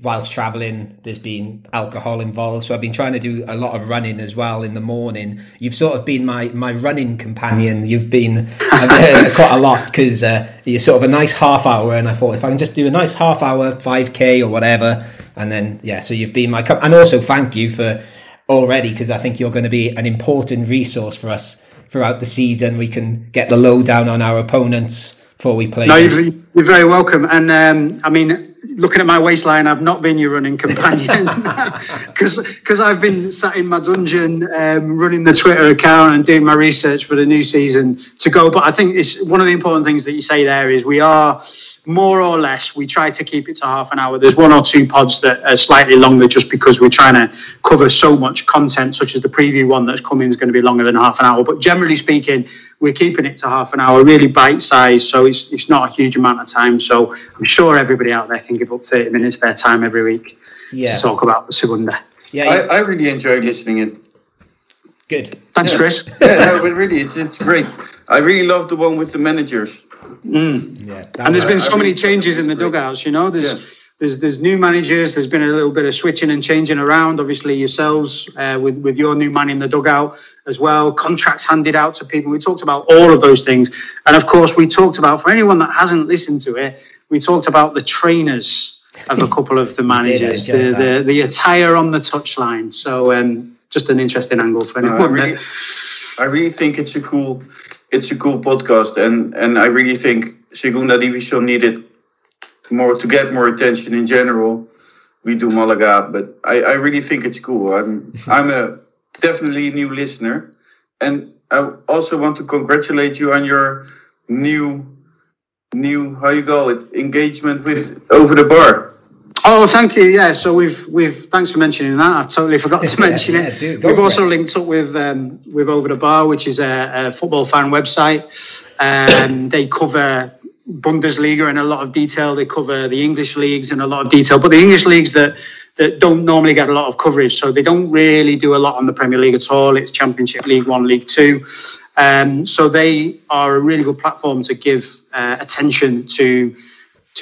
whilst travelling, there's been alcohol involved. So I've been trying to do a lot of running as well in the morning. You've sort of been my running companion. You've been quite a lot because you're sort of a nice half hour. And I thought, if I can just do a nice half hour, 5K or whatever. And then, yeah, so you've been my... And also thank you for already, because I think you're going to be an important resource for us throughout the season. We can get the lowdown on our opponents before we play. No, you're very welcome. And, looking at my waistline, I've not been your running companion because I've been sat in my dungeon running the Twitter account and doing my research for the new season to go. But I think it's one of the important things that you say there is we are more or less, we try to keep it to half an hour. There's one or two pods that are slightly longer just because we're trying to cover so much content, such as the preview one that's coming is going to be longer than half an hour. But generally speaking, we're keeping it to half an hour, really bite-sized, so it's not a huge amount of time. So I'm sure everybody out there can give up 30 minutes of their time every week to talk about the Segunda. Yeah. I really enjoy listening in. Good. Thanks, Chris. But really, it's great. I really love the one with the managers. Mm. Yeah, and there's been so many changes in the dugouts, you know. There's new managers. There's been a little bit of switching and changing around. Obviously, yourselves with your new man in the dugout as well. Contracts handed out to people. We talked about all of those things, and of course, we talked about, for anyone that hasn't listened to it, we talked about the trainers of a couple of the managers, the attire on the touchline. So just an interesting angle for anyone. I really think it's a cool. It's a cool podcast, and I really think Segunda División needed more to get more attention in general. We do Malaga, but I really think it's cool. I'm a definitely new listener, and I also want to congratulate you on your new engagement with Over the Bar. Oh, thank you. Yeah, so we've thanks for mentioning that. I totally forgot to mention it. Dude, we've also linked up with Over the Bar, which is a football fan website. They cover Bundesliga in a lot of detail. They cover the English leagues in a lot of detail, but the English leagues that don't normally get a lot of coverage. So they don't really do a lot on the Premier League at all. It's Championship, League One, League Two. So they are a really good platform to give attention to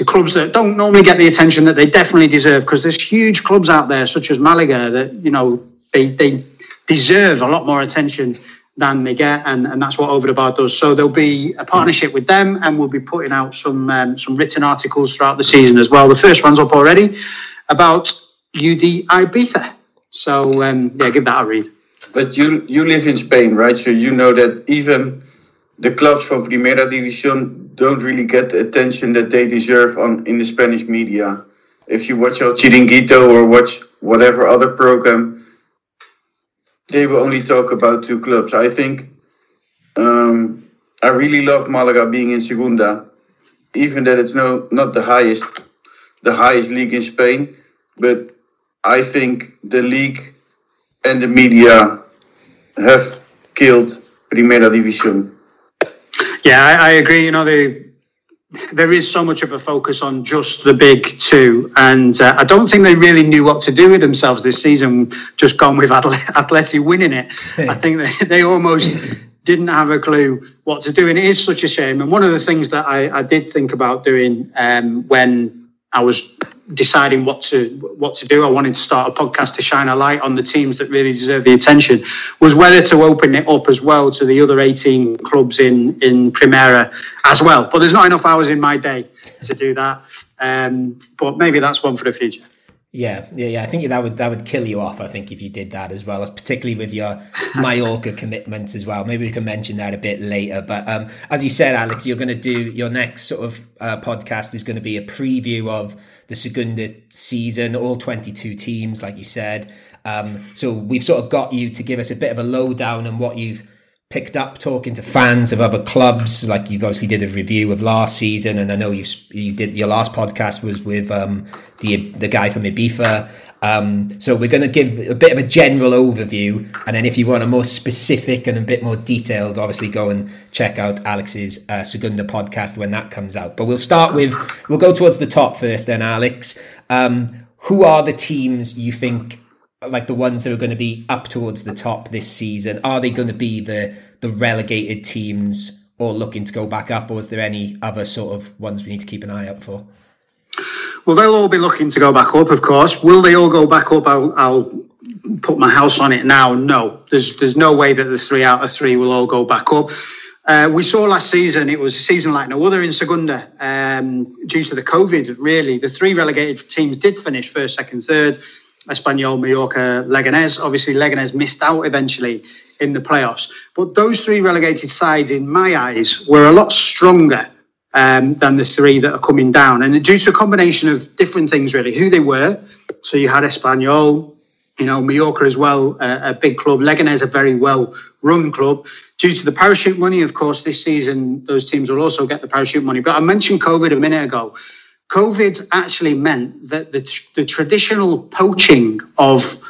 clubs that don't normally get the attention that they definitely deserve, because there's huge clubs out there such as Malaga that, you know, they deserve a lot more attention than they get, and that's what Over the Bar does. So there'll be a partnership with them, and we'll be putting out some written articles throughout the season as well. The first one's up already about UD Ibiza. So give that a read. But you live in Spain, right? So you know that even the clubs from Primera División don't really get the attention that they deserve in the Spanish media. If you watch El Chiringuito or watch whatever other program, they will only talk about two clubs. I think I really love Malaga being in Segunda, even that it's not the highest league in Spain. But I think the league and the media have killed Primera División. Yeah, I agree. You know, there is so much of a focus on just the big two, and I don't think they really knew what to do with themselves this season, just gone with Atleti winning it. I think they almost didn't have a clue what to do, and it is such a shame. And one of the things that I did think about doing when I was deciding what to do, I wanted to start a podcast to shine a light on the teams that really deserve the attention, was whether to open it up as well to the other 18 clubs in Primera as well. But there's not enough hours in my day to do that. But maybe that's one for the future. Yeah. I think that would kill you off, I think, if you did that as well, particularly with your Mallorca commitments as well. Maybe we can mention that a bit later. But as you said, Alex, you're going to do your next sort of podcast is going to be a preview of the Segunda season, all 22 teams, like you said. So we've sort of got you to give us a bit of a lowdown on what you've picked up talking to fans of other clubs. Like, you've obviously did a review of last season, and I know you did your last podcast was with the guy from Ibiza. So we're going to give a bit of a general overview, and then if you want a more specific and a bit more detailed, obviously go and check out Alex's Segunda podcast when that comes out. But we'll go towards the top first then, Alex. Who are the teams you think, like the ones that are going to be up towards the top this season? Are they going to be the relegated teams or looking to go back up, or is there any other sort of ones we need to keep an eye out for? Well, they'll all be looking to go back up, of course. Will they all go back up? I'll put my house on it now. No, there's no way that the 3 out of 3 will all go back up. We saw last season, it was a season like no other in Segunda due to the COVID, really. The 3 relegated teams did finish first, second, third. Espanyol, Mallorca, Leganes. Obviously, Leganes missed out eventually in the playoffs. But those 3 relegated sides, in my eyes, were a lot stronger than the 3 that are coming down. And due to a combination of different things, really, who they were. So you had Espanyol, you know, Mallorca as well, a big club. Leganes, a very well-run club. Due to the parachute money, of course, this season, those teams will also get the parachute money. But I mentioned COVID a minute ago. COVID actually meant that the traditional poaching of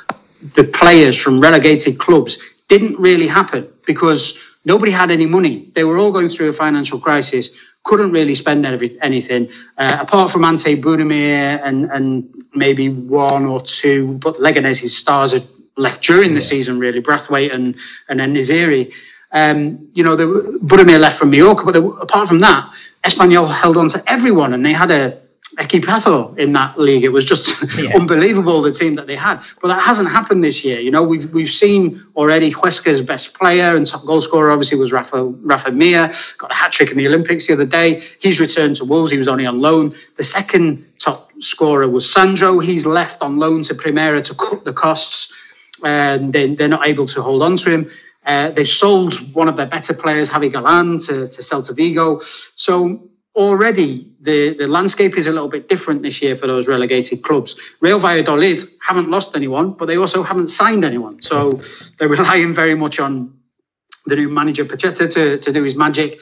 the players from relegated clubs didn't really happen, because nobody had any money. They were all going through a financial crisis, couldn't really spend anything, apart from Ante Budimir and maybe one or two, but Leganes' stars had left during the season, really, Brathwaite and Niziri. Budimir left from Mallorca, but apart from that, Espanyol held on to everyone, and they had a equipazo in that league. It was just unbelievable, the team that they had. But that hasn't happened this year. You know, we've seen already Huesca's best player and top goal scorer obviously was Rafa Mir. Got a hat trick in the Olympics the other day. He's returned to Wolves. He was only on loan. The second top scorer was Sandro. He's left on loan to Primera to cut the costs. They're not able to hold on to him. They sold one of their better players, Javi Galan, to Celta Vigo. So already the landscape is a little bit different this year for those relegated clubs. Real Valladolid haven't lost anyone, but they also haven't signed anyone. So they're relying very much on the new manager, Pacheta, to do his magic.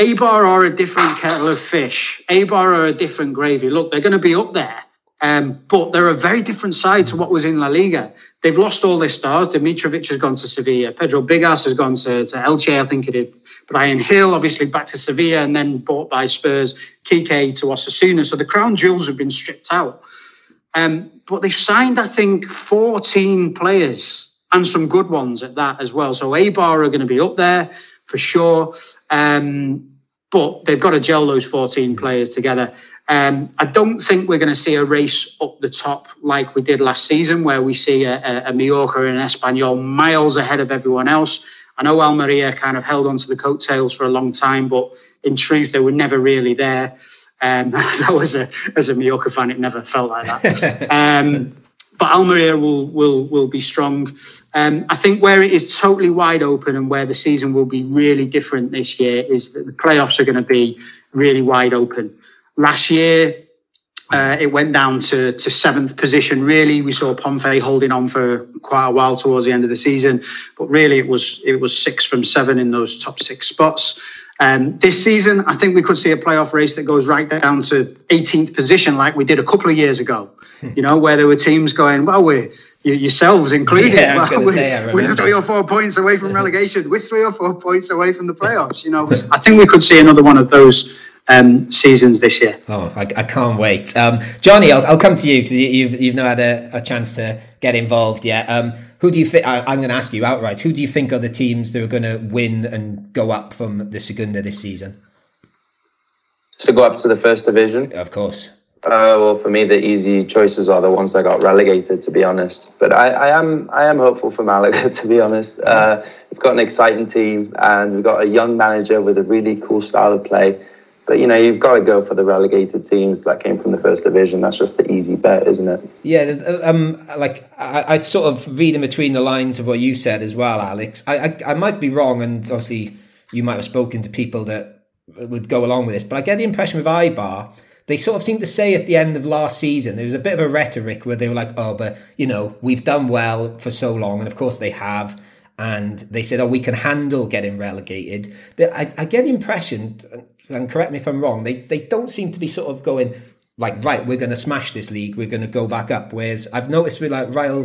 Eibar are a different kettle of fish. Eibar are a different gravy. Look, they're going to be up there. But they're a very different side to what was in La Liga. They've lost all their stars. Dimitrovic has gone to Sevilla. Pedro Bigas has gone to Elche, I think it is. Brian Hill, obviously, back to Sevilla and then bought by Spurs. Kike to Osasuna. So the crown jewels have been stripped out. But they've signed, I think, 14 players and some good ones at that as well. So Eibar are going to be up there for sure. But they've got to gel those 14 players together. I don't think we're going to see a race up the top like we did last season, where we see a Mallorca and Espanyol miles ahead of everyone else. I know Almeria kind of held on to the coattails for a long time, but in truth, they were never really there. So as a Mallorca fan, it never felt like that. But Almeria will be strong. I think where it is totally wide open and where the season will be really different this year is that the playoffs are going to be really wide open. Last year, it went down to seventh position, really. We saw Pompey holding on for quite a while towards the end of the season. But really, it was 6 from 7 in those top 6 spots. This season, I think we could see a playoff race that goes right down to 18th position, like we did a couple of years ago, you know, where there were teams going, well, we're yourselves included. Yeah, we're 3 or 4 points away from relegation. We're 3 or 4 points away from the playoffs. You know, I think we could see another one of those seasons this year. Oh, I can't wait. Johnny, I'll come to you because you've not had a chance to get involved yet. Who do you think? I'm going to ask you outright. Who do you think are the teams that are going to win and go up from the Segunda this season? To go up to the first division, of course. Well, for me, the easy choices are the ones that got relegated, to be honest. But I am hopeful for Malaga, to be honest. We've got an exciting team, and we've got a young manager with a really cool style of play. But, you know, you've got to go for the relegated teams that came from the first division. That's just the easy bet, isn't it? Yeah, I sort of read in between the lines of what you said as well, Alex. I might be wrong, and obviously you might have spoken to people that would go along with this, but I get the impression with Eibar, they sort of seemed to say at the end of last season, there was a bit of a rhetoric where they were like, oh, but, you know, we've done well for so long, and of course they have. And they said, oh, we can handle getting relegated. I get the impression, and correct me if I'm wrong, they don't seem to be sort of going, like, right, we're going to smash this league, we're going to go back up. Whereas I've noticed with like Real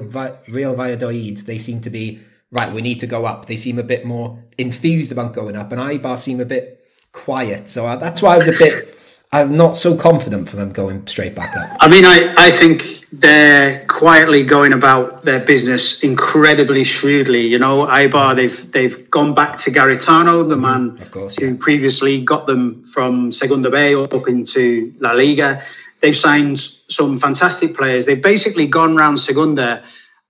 Valladolid, they seem to be, right, we need to go up. They seem a bit more enthused about going up, and Eibar seem a bit quiet. So that's why I was a bit... I'm not so confident for them going straight back up. I mean, I think they're quietly going about their business incredibly shrewdly. You know, Eibar, they've gone back to Garitano, the man who previously got them from Segunda B up into La Liga. They've signed some fantastic players. They've basically gone round Segunda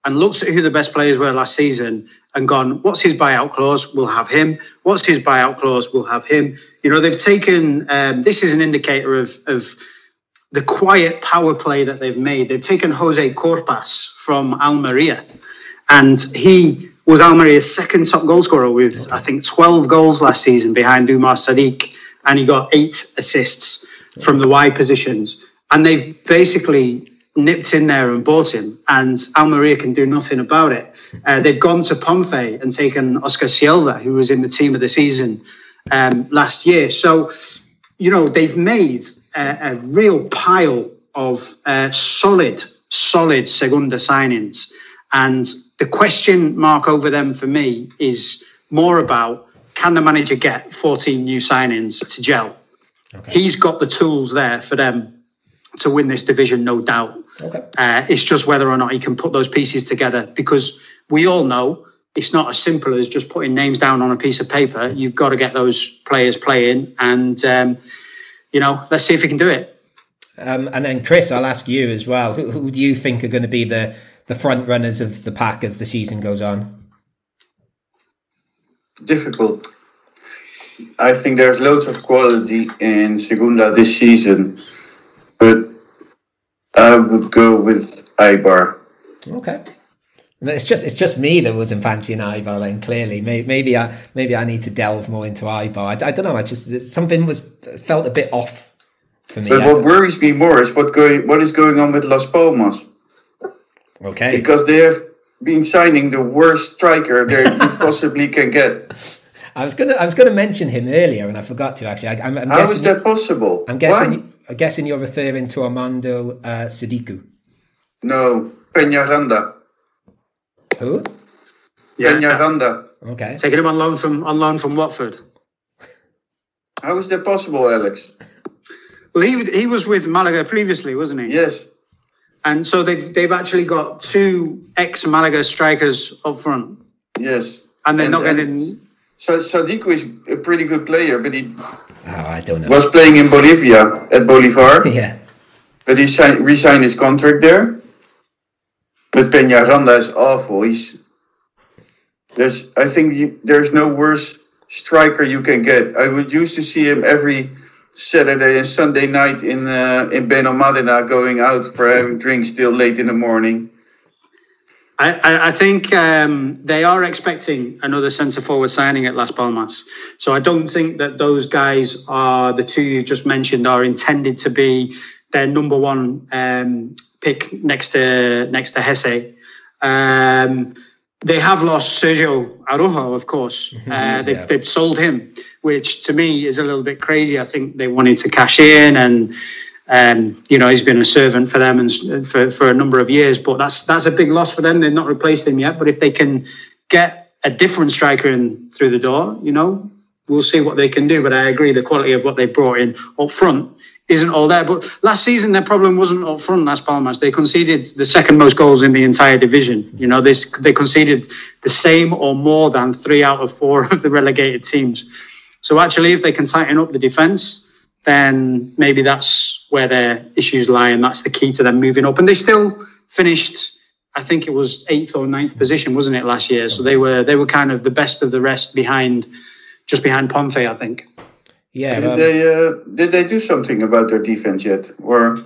and looked at who the best players were last season and gone, what's his buyout clause? We'll have him. What's his buyout clause? We'll have him. You know, they've taken, this is an indicator of the quiet power play that they've made. They've taken Jose Corpas from Almeria, and he was Almeria's second top goal scorer with, I think, 12 goals last season behind Umar Sadiq, and he got 8 assists from the wide positions. And they've basically nipped in there and bought him, and Almeria can do nothing about it. They've gone to Pompey and taken Oscar Silva, who was in the team of the season last year. So, you know, they've made a real pile of solid Segunda signings. And the question mark over them for me is more about, can the manager get 14 new signings to gel? Okay. He's got the tools there for them to win this division, no doubt. Okay. It's just whether or not he can put those pieces together, because we all know it's not as simple as just putting names down on a piece of paper. You've got to get those players playing, and let's see if he can do it. And then, Chris, I'll ask you as well. Who do you think are going to be the front runners of the pack as the season goes on? Difficult. I think there's loads of quality in Segunda this season, but I would go with Eibar. Okay. It's just me that wasn't fancying Eibar then, clearly. Maybe I need to delve more into Eibar. I don't know. Something felt a bit off for me. But what worries me more is what is going on with Las Palmas. Okay. Because they have been signing the worst striker they possibly can get. I was gonna mention him earlier, and I forgot to actually. How is that possible? I'm guessing you're referring to Armando Sadiku. No, Peñaranda. Who? Yeah. Peñaranda. Okay. Taking him on loan from Watford. How is that possible, Alex? Well, he was with Malaga previously, wasn't he? Yes. And so they've actually got two ex-Malaga strikers up front. Yes. And they're not getting. So Sadiku is a pretty good player, but he was playing in Bolivia at Bolívar. Yeah. But he resigned his contract there. But Peñaranda is awful. There's no worse striker you can get. I would used to see him every Saturday and Sunday night in Benalmádena going out for having drinks till late in the morning. I think they are expecting another centre-forward signing at Las Palmas. So I don't think that those guys are, the two you've just mentioned, are intended to be their number one pick next to Hesse. They have lost Sergio Arujo, of course. They've sold him, which to me is a little bit crazy. I think they wanted to cash in and... he's been a servant for them and for a number of years, but that's a big loss for them. They've not replaced him yet, but if they can get a different striker in through the door, we'll see what they can do. But I agree, the quality of what they brought in up front isn't all there. But last season, their problem wasn't up front, Las Palmas. They conceded the second most goals in the entire division. They conceded the same or more than 3 out of 4 of the relegated teams. So actually, if they can tighten up the defence, then maybe that's where their issues lie, and that's the key to them moving up. And they still finished, I think it was 8th or 9th position, wasn't it, last year? So they were kind of the best of the rest, just behind Pompey, I think. Yeah. Did they do something about their defense yet? Or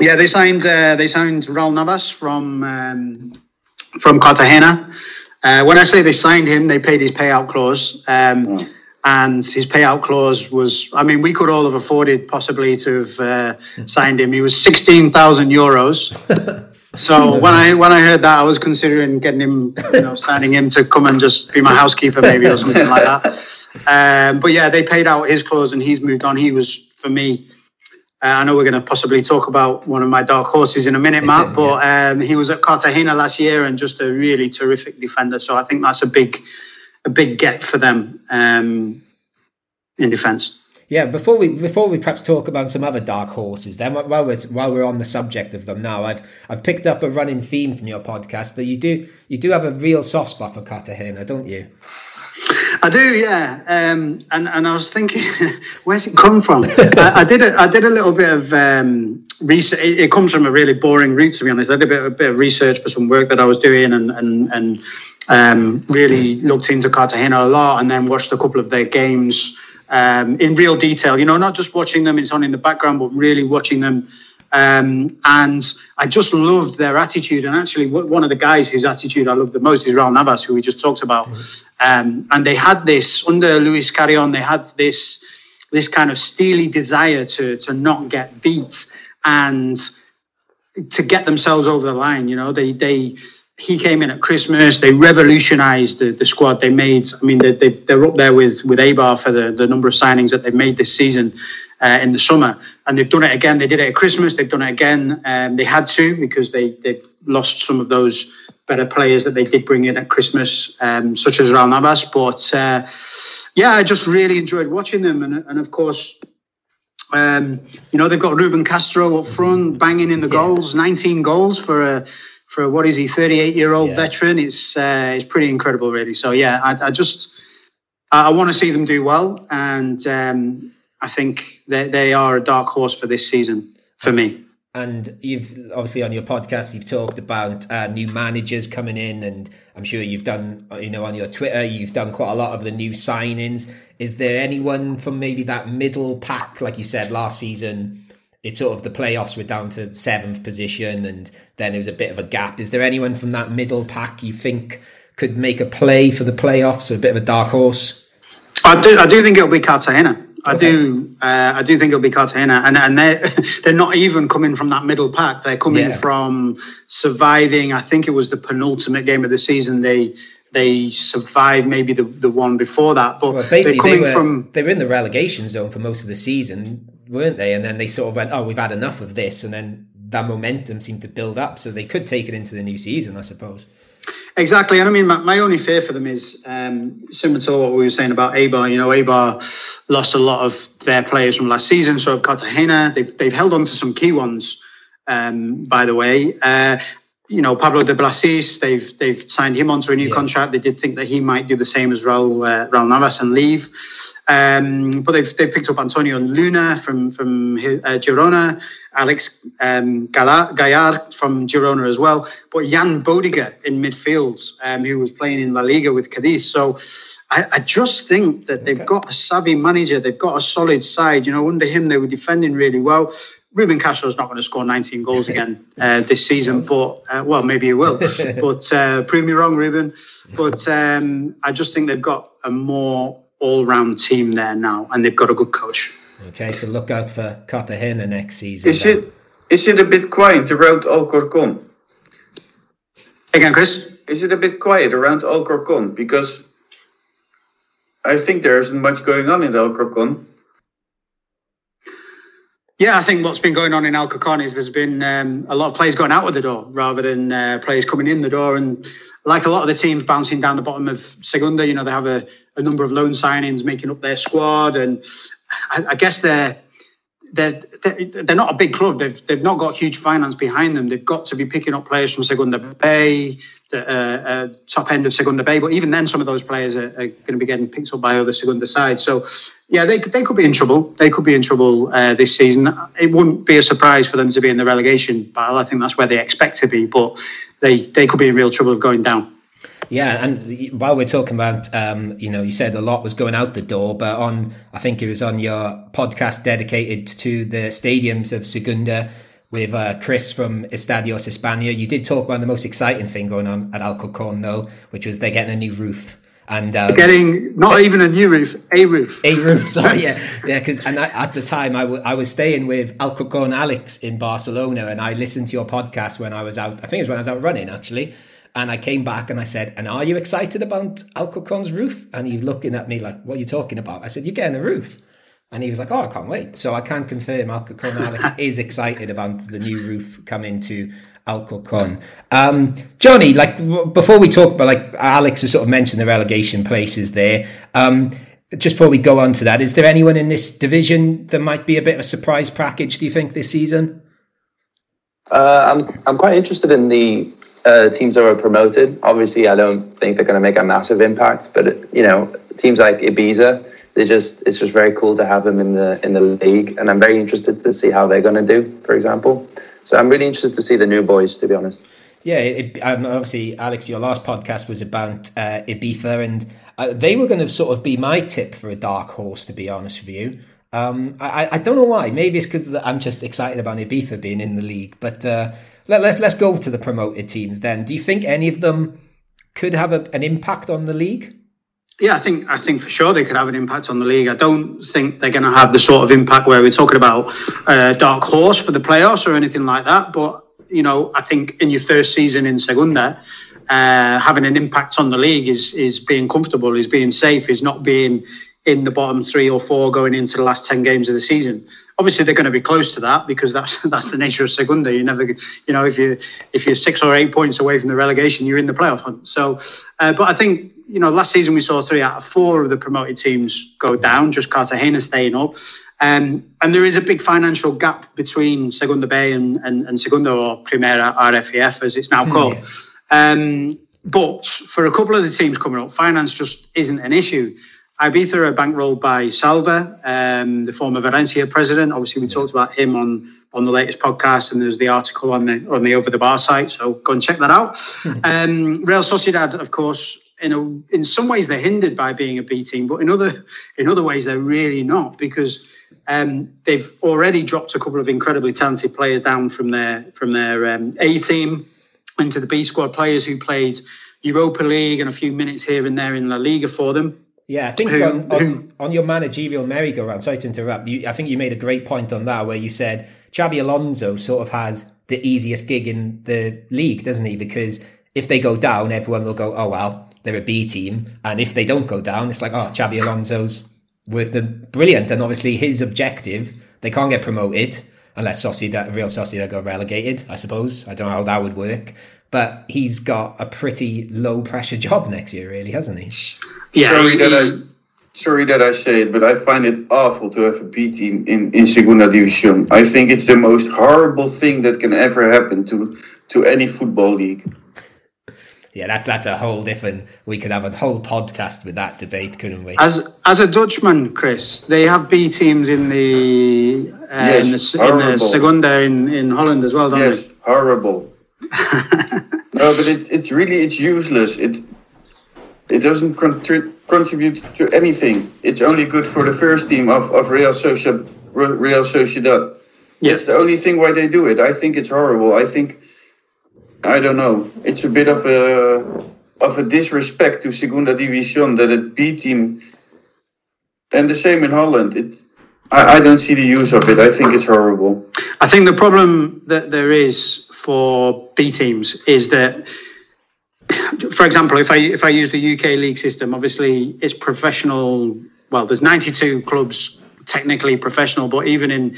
yeah, they signed Raul Navas from Cartagena. When I say they signed him, they paid his payout clause. And his payout clause was, we could all have afforded possibly to have signed him. He was 16,000 euros. So when I heard that, I was considering getting him, signing him to come and just be my housekeeper maybe or something like that. But yeah, they paid out his clause and he's moved on. He was, for me, I know we're going to possibly talk about one of my dark horses in a minute, Matt, but he was at Cartagena last year and just a really terrific defender. So I think that's a big get for them in defence. Yeah, before we perhaps talk about some other dark horses, then while we're on the subject of them now, I've picked up a running theme from your podcast that you do have a real soft spot for Cartagena, don't you? I do, yeah. And I was thinking, where's it come from? I did a little bit of research. It comes from a really boring route, to be honest. I did a bit of research for some work that I was doing, and really looked into Cartagena a lot, and then watched a couple of their games in real detail. Not just watching them; it's on in the background, but really watching them. And I just loved their attitude. And actually, one of the guys whose attitude I love the most is Raul Navas, who we just talked about. And they had this under Luis Carrion. They had this kind of steely desire to not get beat and to get themselves over the line. He came in at Christmas. They revolutionised the squad they made. They're up there with Eibar for the number of signings that they've made this season in the summer. And they've done it again. They did it at Christmas. They've done it again. They had to because they've lost some of those better players that they did bring in at Christmas, such as Raul Navas. But I just really enjoyed watching them. And of course, You know, they've got Ruben Castro up front, banging in the goals, 19 goals for what is he, 38-year-old veteran. It's pretty incredible, really. So, yeah, I want to see them do well. And I think they are a dark horse for this season, for me. And you've obviously on your podcast, you've talked about new managers coming in, and I'm sure you've done, you know, on your Twitter, you've done quite a lot of the new signings. Is there anyone from maybe that middle pack, like you said last season, it's sort of the playoffs were down to 7th position and then there was a bit of a gap. Is there anyone from that middle pack you think could make a play for the playoffs, a bit of a dark horse? I do think it'll be Cartagena. I do think it'll be Cartagena, and they're not even coming from that middle pack. They're coming from surviving. I think it was the penultimate game of the season. They survived maybe the one before that, but basically they were in the relegation zone for most of the season, weren't they? And then they sort of went, "Oh, we've had enough of this," and then that momentum seemed to build up, so they could take it into the new season, I suppose. Exactly. And I mean, my only fear for them is similar to what we were saying about Eibar. You know, Eibar lost a lot of their players from last season. So, Cartagena, they've held on to some key ones, by the way. You know, Pablo de Blasis, they've signed him onto a new contract. They did think that he might do the same as Raul Navas and leave. But they've picked up Antonio Luna from Girona, Alex Gallar from Girona as well, but Jan Bodiger in midfield, who was playing in La Liga with Cadiz. So I just think that they've got a savvy manager. They've got a solid side. You know, under him, they were defending really well. Ruben Castro's not going to score 19 goals again this season, but, well, maybe he will. But prove me wrong, Ruben. But I just think they've got a more all-round team there now, and they've got a good coach. Okay, so look out for Cartagena next season. Is it a bit quiet around Alcorcón? Again, Chris? Is it a bit quiet around Alcorcón? Because I think there isn't much going on in Alcorcón. Yeah, I think what's been going on in Alcorcón is there's been a lot of players going out of the door rather than players coming in the door. And like a lot of the teams bouncing down the bottom of Segunda, you know, they have a number of loan signings making up their squad. And I guess they're not a big club. They've not got huge finance behind them. They've got to be picking up players from Segunda Bay, the top end of Segunda Bay. But even then, some of those players are going to be getting picked up by other Segunda sides. So, yeah, they could be in trouble. They could be in trouble this season. It wouldn't be a surprise for them to be in the relegation battle. I think that's where they expect to be. But they could be in real trouble of going down. Yeah, and while we're talking about, you know, you said a lot was going out the door, but I think it was on your podcast dedicated to the stadiums of Segunda with Chris from Estadios Hispania, you did talk about the most exciting thing going on at Alcorcón, though, which was they're getting a new roof. And even a new roof, a roof. Sorry, yeah. Because at the time I was staying with Alcorcón Alex in Barcelona, and I listened to your podcast when I was out. I think it was when I was out running actually. And I came back and I said, "And are you excited about Alcorcón's roof?" And he's looking at me like, "What are you talking about?" I said, "You're getting a roof." And he was like, "Oh, I can't wait." So I can confirm Alcorcón Alex is excited about the new roof coming to Alcorcón. Johnny, before we talk about, Alex has sort of mentioned the relegation places there. Just before we go on to that, is there anyone in this division that might be a bit of a surprise package, do you think, this season? I'm quite interested in the teams that were promoted. Obviously, I don't think they're going to make a massive impact, but you know, teams like Ibiza, it's just very cool to have them in the league, and I'm very interested to see how they're going to do, for example. So I'm really interested to see the new boys, to be honest. Yeah, obviously, Alex, your last podcast was about Ibiza, and they were going to sort of be my tip for a dark horse, to be honest with you. I don't know why. Maybe it's because I'm just excited about Ibiza being in the league, but. Let's go to the promoted teams then. Do you think any of them could have an impact on the league? Yeah, I think for sure they could have an impact on the league. I don't think they're going to have the sort of impact where we're talking about dark horse for the playoffs or anything like that. But you know, I think in your first season in Segunda, having an impact on the league is being comfortable, is being safe, is not being in the bottom 3 or 4 going into the last 10 games of the season. Obviously, they're going to be close to that because that's the nature of Segunda. You never, you know, if you're 6 or 8 points away from the relegation, you're in the playoff hunt. So, but I think, you know, last season we saw 3 out of 4 of the promoted teams go down, just Cartagena staying up. And there is a big financial gap between Segunda B and Segunda or Primera RFEF, as it's now called. But for a couple of the teams coming up, finance just isn't an issue. Ibiza are bankrolled by Salva, the former Valencia president. Obviously, we talked about him on the latest podcast, and there's the article on the Over the Bar site, so go and check that out. Real Sociedad, of course, in some ways they're hindered by being a B team, but in other ways they're really not, because they've already dropped a couple of incredibly talented players down from their A team into the B squad, players who played Europa League and a few minutes here and there in La Liga for them. Yeah, I think on your managerial merry-go-round, sorry to interrupt, I think you made a great point on that, where you said Xabi Alonso sort of has the easiest gig in the league, doesn't he? Because if they go down, everyone will go, oh, well, they're a B team. And if they don't go down, it's like, oh, Xabi Alonso's brilliant. And obviously his objective, they can't get promoted unless Real Sociedad got relegated, I suppose. I don't know how that would work. But he's got a pretty low-pressure job next year, really, hasn't he? Yeah. Sorry that I say it, but I find it awful to have a B team in Segunda Division. I think it's the most horrible thing that can ever happen to any football league. Yeah, that's a whole different... We could have a whole podcast with that debate, couldn't we? As a Dutchman, Chris, they have B teams in the Segunda in Holland as well, don't they? Yes, horrible. No, but it's useless. It doesn't contribute to anything. It's only good for the first team of Real Sociedad. Yeah. It's the only thing why they do it. I think it's horrible. I don't know. It's a bit of a disrespect to Segunda Division that it B team. And the same in Holland. I don't see the use of it. I think it's horrible. I think the problem that there is for B teams is that, for example, if I use the UK league system, obviously it's professional. Well, there's 92 clubs technically professional, but even in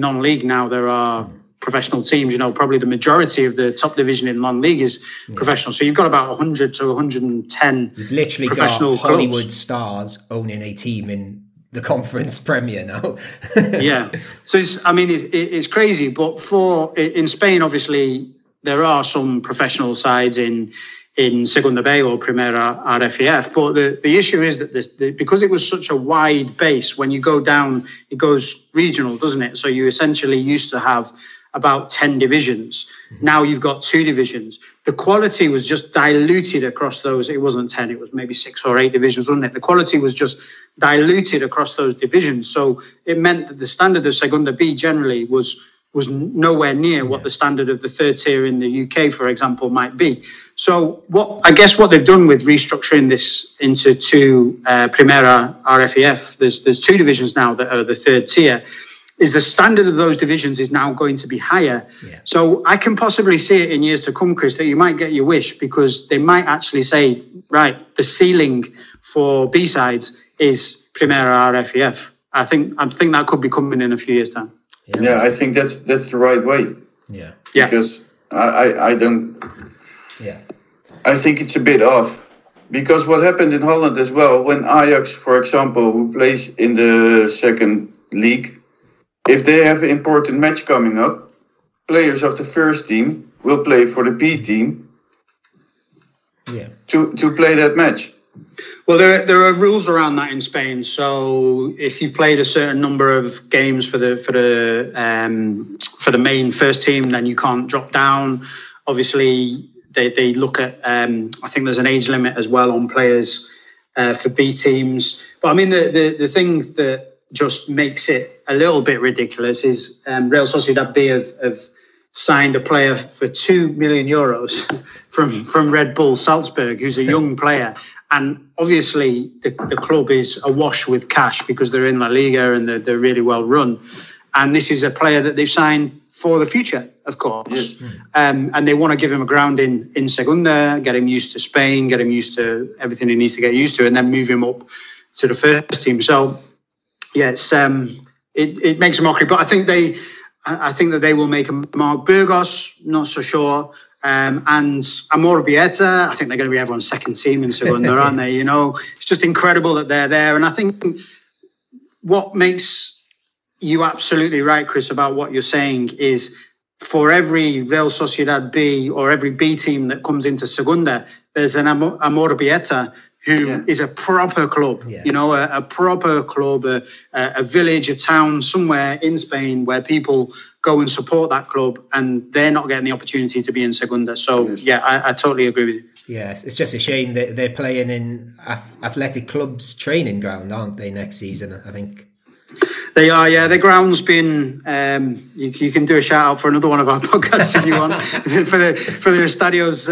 non-league now there are professional teams. You know, probably the majority of the top division in non-league is professional. So you've got about 100 to 110. You've literally professional got Hollywood clubs. Stars owning a team in the Conference Premier now. Yeah, so it's crazy. But in Spain, obviously there are some professional sides in Segunda B or Primera RFEF. But the issue is that because it was such a wide base, when you go down, it goes regional, doesn't it? So you essentially used to have about 10 divisions. Mm-hmm. Now you've got 2 divisions. The quality was just diluted across those. It wasn't 10, it was maybe 6 or 8 divisions, wasn't it? The quality was just diluted across those divisions. So it meant that the standard of Segunda B generally was nowhere near what the standard of the third tier in the UK, for example, might be. So what they've done with restructuring this into 2 Primera RFEF, there's 2 divisions now that are the third tier, is the standard of those divisions is now going to be higher. Yeah. So I can possibly see it in years to come, Chris, that you might get your wish, because they might actually say, right, the ceiling for B-sides is Primera RFEF. I think that could be coming in a few years' time. Yeah, I think that's the right way. Yeah. Because I don't... Yeah. I think it's a bit off. Because what happened in Holland as well, when Ajax, for example, who plays in the second league, if they have an important match coming up, players of the first team will play for the B team to play that match. Well, there are rules around that in Spain. So if you've played a certain number of games for the main first team, then you can't drop down. Obviously, they look at. I think there's an age limit as well on players for B teams. But I mean, the thing that just makes it a little bit ridiculous is Real Sociedad B have signed a player for €2 million from Red Bull Salzburg, who's a young player. And obviously the club is awash with cash because they're in La Liga and they're really well run. And this is a player that they've signed for the future, of course. Yeah. And they want to give him a ground in Segunda, get him used to Spain, get him used to everything he needs to get used to, and then move him up to the first team. So, yeah, it makes a mockery. But I think that they will make a Mark Burgos, not so sure. And Amorebieta, I think they're going to be everyone's second team in Segunda, aren't they? You know, it's just incredible that they're there. And I think what makes You're absolutely right, Chris, about what you're saying is for every Real Sociedad B or every B team that comes into Segunda, there's an Amorebieta who is a proper club, you know, a proper club, a village, a town somewhere in Spain where people go and support that club, and they're not getting the opportunity to be in Segunda. So, I totally agree with you. Yes, it's just a shame that they're playing in athletic clubs training ground, aren't they, next season, I think? They are, yeah. The ground's been. You can do a shout out for another one of our podcasts if you want. for the estadios,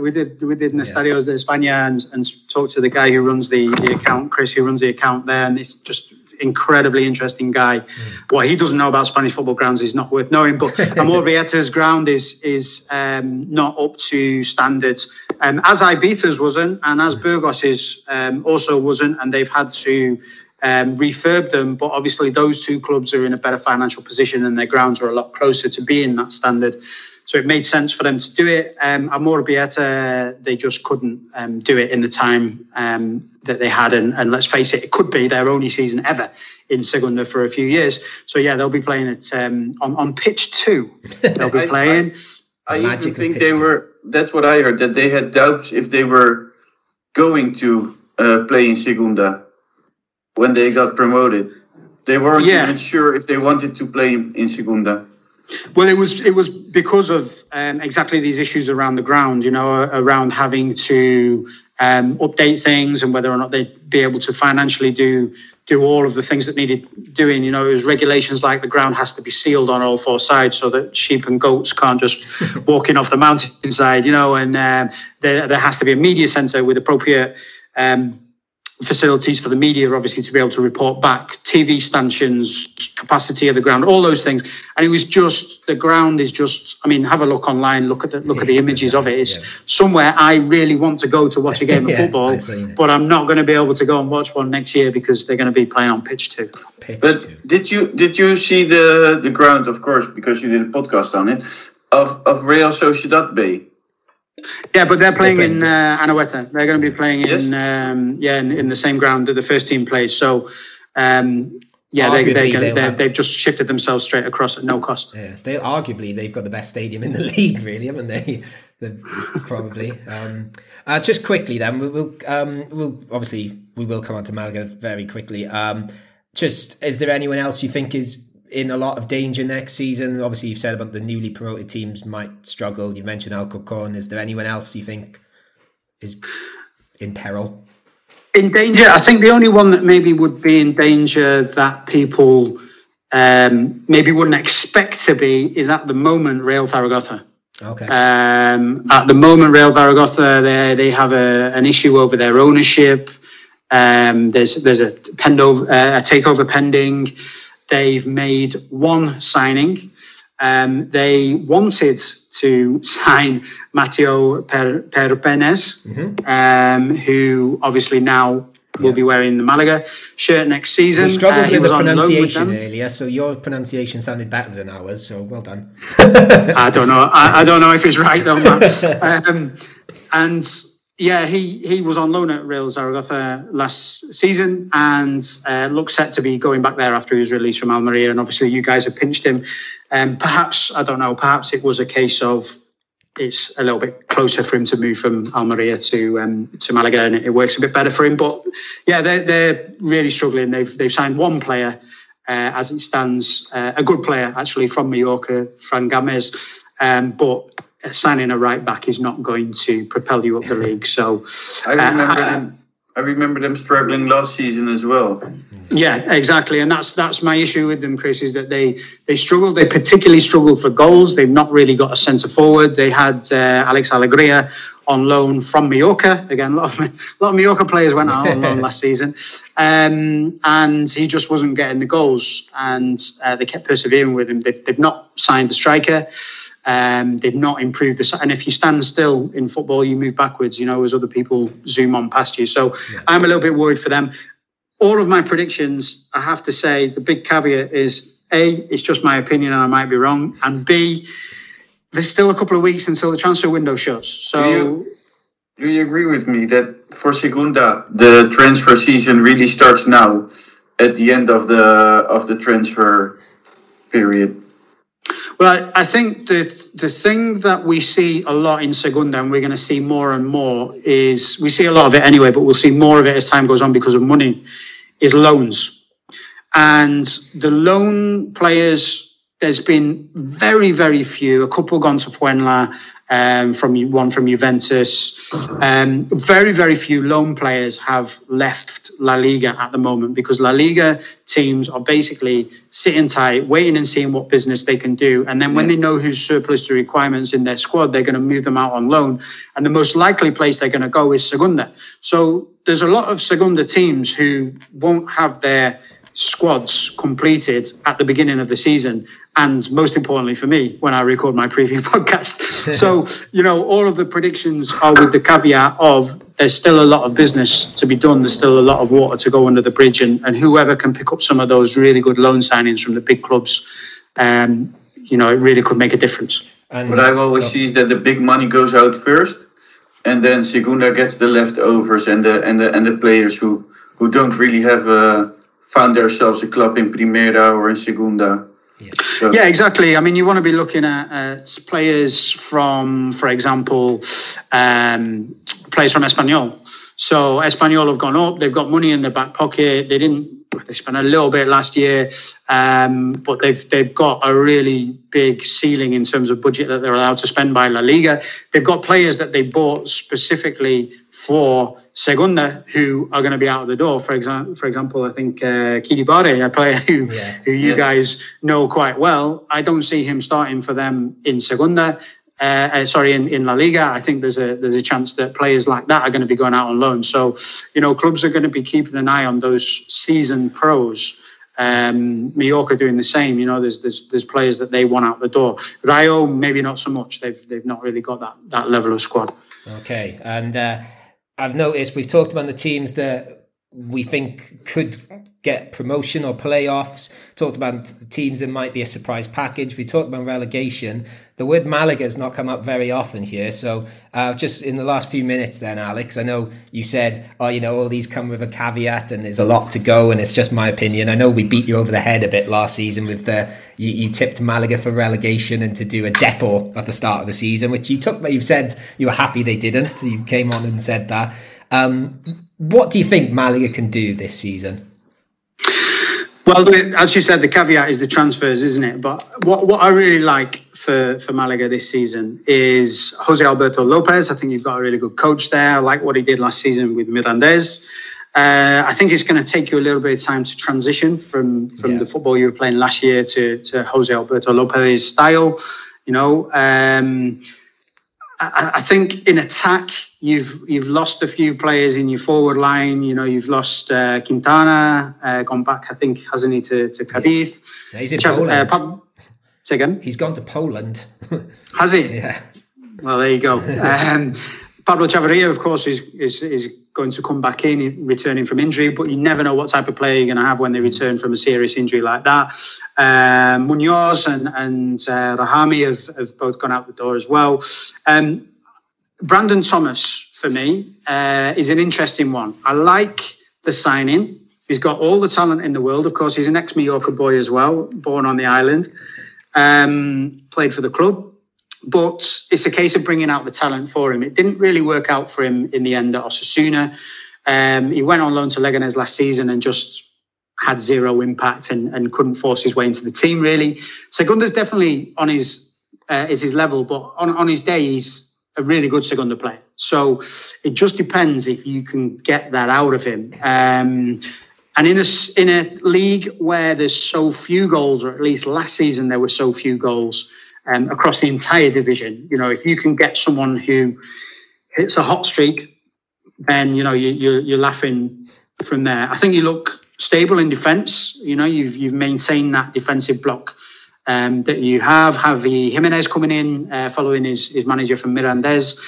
we did estadios de España and talked to the guy who runs the account, Chris, who runs the account there, and it's just incredibly interesting guy. What he doesn't know about Spanish football grounds is not worth knowing. But Amorebieta's ground is not up to standards, as Ibiza's wasn't, and as Burgos's also wasn't, and they've had to. Refurb them, but obviously those two clubs are in a better financial position and their grounds are a lot closer to being that standard, so it made sense for them to do it. Amorebieta, they just couldn't do it in the time that they had, and let's face it could be their only season ever in Segunda for a few years, so they'll be playing it on pitch two. They'll be playing I even think they were, that's what I heard, that they had doubts if they were going to play in Segunda when they got promoted. They weren't even sure if they wanted to play in Segunda. Well, it was because of exactly these issues around the ground, around having to update things and whether or not they'd be able to financially do all of the things that needed doing. It was regulations like the ground has to be sealed on all four sides so that sheep and goats can't just walk in off the mountainside, and there has to be a media centre with appropriate... facilities for the media, obviously, to be able to report back, TV stanchions, capacity of the ground, all those things. And it was just, the ground is just, I mean, have a look online, look at the images of it. It's somewhere I really want to go to watch a game of football, but I'm not going to be able to go and watch one next year because they're going to be playing on pitch two. Did you see the ground, of course, because you did a podcast on it, of Real Sociedad B? Yeah, but they're playing in Anoeta. They're going to be playing in the same ground that the first team plays. So, they've just shifted themselves straight across at no cost. Yeah, they've got the best stadium in the league, really, haven't they? Probably. Just quickly, then we will come on to Malaga very quickly. Just, is there anyone else you think is in a lot of danger next season? Obviously, you've said about the newly promoted teams might struggle. You mentioned Alcorcón. Is there anyone else you think is in peril? In danger? I think the only one that maybe would be in danger that people maybe wouldn't expect to be is at the moment Real Zaragoza. Okay. At the moment, Real Zaragoza, they have an issue over their ownership. There's a takeover pending. They've made one signing. They wanted to sign Mateo Perpenez, who obviously now will be wearing the Malaga shirt next season. We struggled with the pronunciation earlier, so your pronunciation sounded better than ours, so well done. I don't know. I don't know if he's right, though, Matt. He was on loan at Real Zaragoza last season and looks set to be going back there after he was released from Almeria. And obviously you guys have pinched him. Perhaps it was a case of it's a little bit closer for him to move from Almeria to Malaga and it works a bit better for him. But yeah, they're really struggling. They've signed one player as it stands, a good player actually from Mallorca, Fran Gámez, but signing a right back is not going to propel you up the league. So I remember them struggling last season as well. Yeah, exactly, and that's my issue with them, Chris, is that they struggled. They particularly struggled for goals. They've not really got a centre forward. They had Alex Alegría on loan from Mallorca. Again, a lot of Mallorca players went out on loan last season, and he just wasn't getting the goals. And they kept persevering with him. They've not signed the striker. They've not improved the... And if you stand still in football, you move backwards, as other people zoom on past you. So I'm a little bit worried for them. All of my predictions, I have to say, the big caveat is, A, it's just my opinion and I might be wrong. And B, there's still a couple of weeks until the transfer window shuts. So do you agree with me that for Segunda, the transfer season really starts now? at the end of the transfer period? Well, I think the thing that we see a lot in Segunda, and we're going to see more and more, is we see a lot of it anyway, but we'll see more of it as time goes on because of money, is loans. And the loan players, there's been very, very few. A couple gone to Fuenla, from Juventus. Very, very few loan players have left La Liga at the moment because La Liga teams are basically sitting tight, waiting and seeing what business they can do. And then when they know who's surplus to requirements in their squad, they're going to move them out on loan. And the most likely place they're going to go is Segunda. So there's a lot of Segunda teams who won't have their squads completed at the beginning of the season, and most importantly for me, when I record my preview podcast. So, you know, all of the predictions are with the caveat of there's still a lot of business to be done, there's still a lot of water to go under the bridge, and whoever can pick up some of those really good loan signings from the big clubs, you know, it really could make a difference. And what I always see is that the big money goes out first, and then Segunda gets the leftovers and the players who don't really have found themselves a club in Primera or in Segunda. Yeah. So. Yeah, exactly. I mean, you want to be looking at players from, for example, players from Espanyol. So Espanyol have gone up, they've got money in their back pocket. They spent a little bit last year, but they've got a really big ceiling in terms of budget that they're allowed to spend by La Liga. They've got players that they bought specifically for Segunda who are going to be out of the door. For example, I think Kiribare, a player who you guys know quite well. I don't see him starting for them in Segunda. In La Liga. I think there's a chance that players like that are going to be going out on loan. So, you know, clubs are going to be keeping an eye on those seasoned pros. Mallorca doing the same. You know, there's players that they want out the door. Rayo, maybe not so much. They've not really got that level of squad. Okay, and I've noticed we've talked about the teams that we think could get promotion or playoffs, talked about the teams that might be a surprise package, we talked about relegation. The word Malaga has not come up very often here, so just in the last few minutes then, Alex, I know you said, all these come with a caveat and there's a lot to go and it's just my opinion. I know we beat you over the head a bit last season with you tipped Malaga for relegation and to do a depot at the start of the season, which you took, but you've said you were happy they didn't, so you came on and said that. What do you think Malaga can do this season? Well, as you said, the caveat is the transfers, isn't it? But what I really like for Malaga this season is Jose Alberto Lopez. I think you've got a really good coach there. I like what he did last season with Mirandes. I think it's going to take you a little bit of time to transition from the football you were playing last year to Jose Alberto Lopez's style. You know, I think in attack, You've lost a few players in your forward line. You know, you've lost Quintana, gone back, I think, hasn't he, to Cadiz? Yeah, he's in Poland. Say again? He's gone to Poland. Has he? Yeah. Well, there you go. Pablo Chavarria, of course, is going to come back in, returning from injury, but you never know what type of player you're going to have when they return from a serious injury like that. Munoz and Rahami have both gone out the door as well. Brandon Thomas, for me, is an interesting one. I like the signing. He's got all the talent in the world. Of course, he's an ex-Mallorca boy as well, born on the island, played for the club. But it's a case of bringing out the talent for him. It didn't really work out for him in the end at Osasuna. He went on loan to Leganes last season and just had zero impact and couldn't force his way into the team, really. Segunda's definitely on his level, but on his day, he's a really good Segunda player. So it just depends if you can get that out of him. And in a league where there's so few goals, or at least last season there were so few goals across the entire division, you know, if you can get someone who hits a hot streak, then, you know, you're laughing from there. I think you look stable in defence. You know, you've maintained that defensive block that you have. Javi Jimenez coming in, following his manager from Mirandes.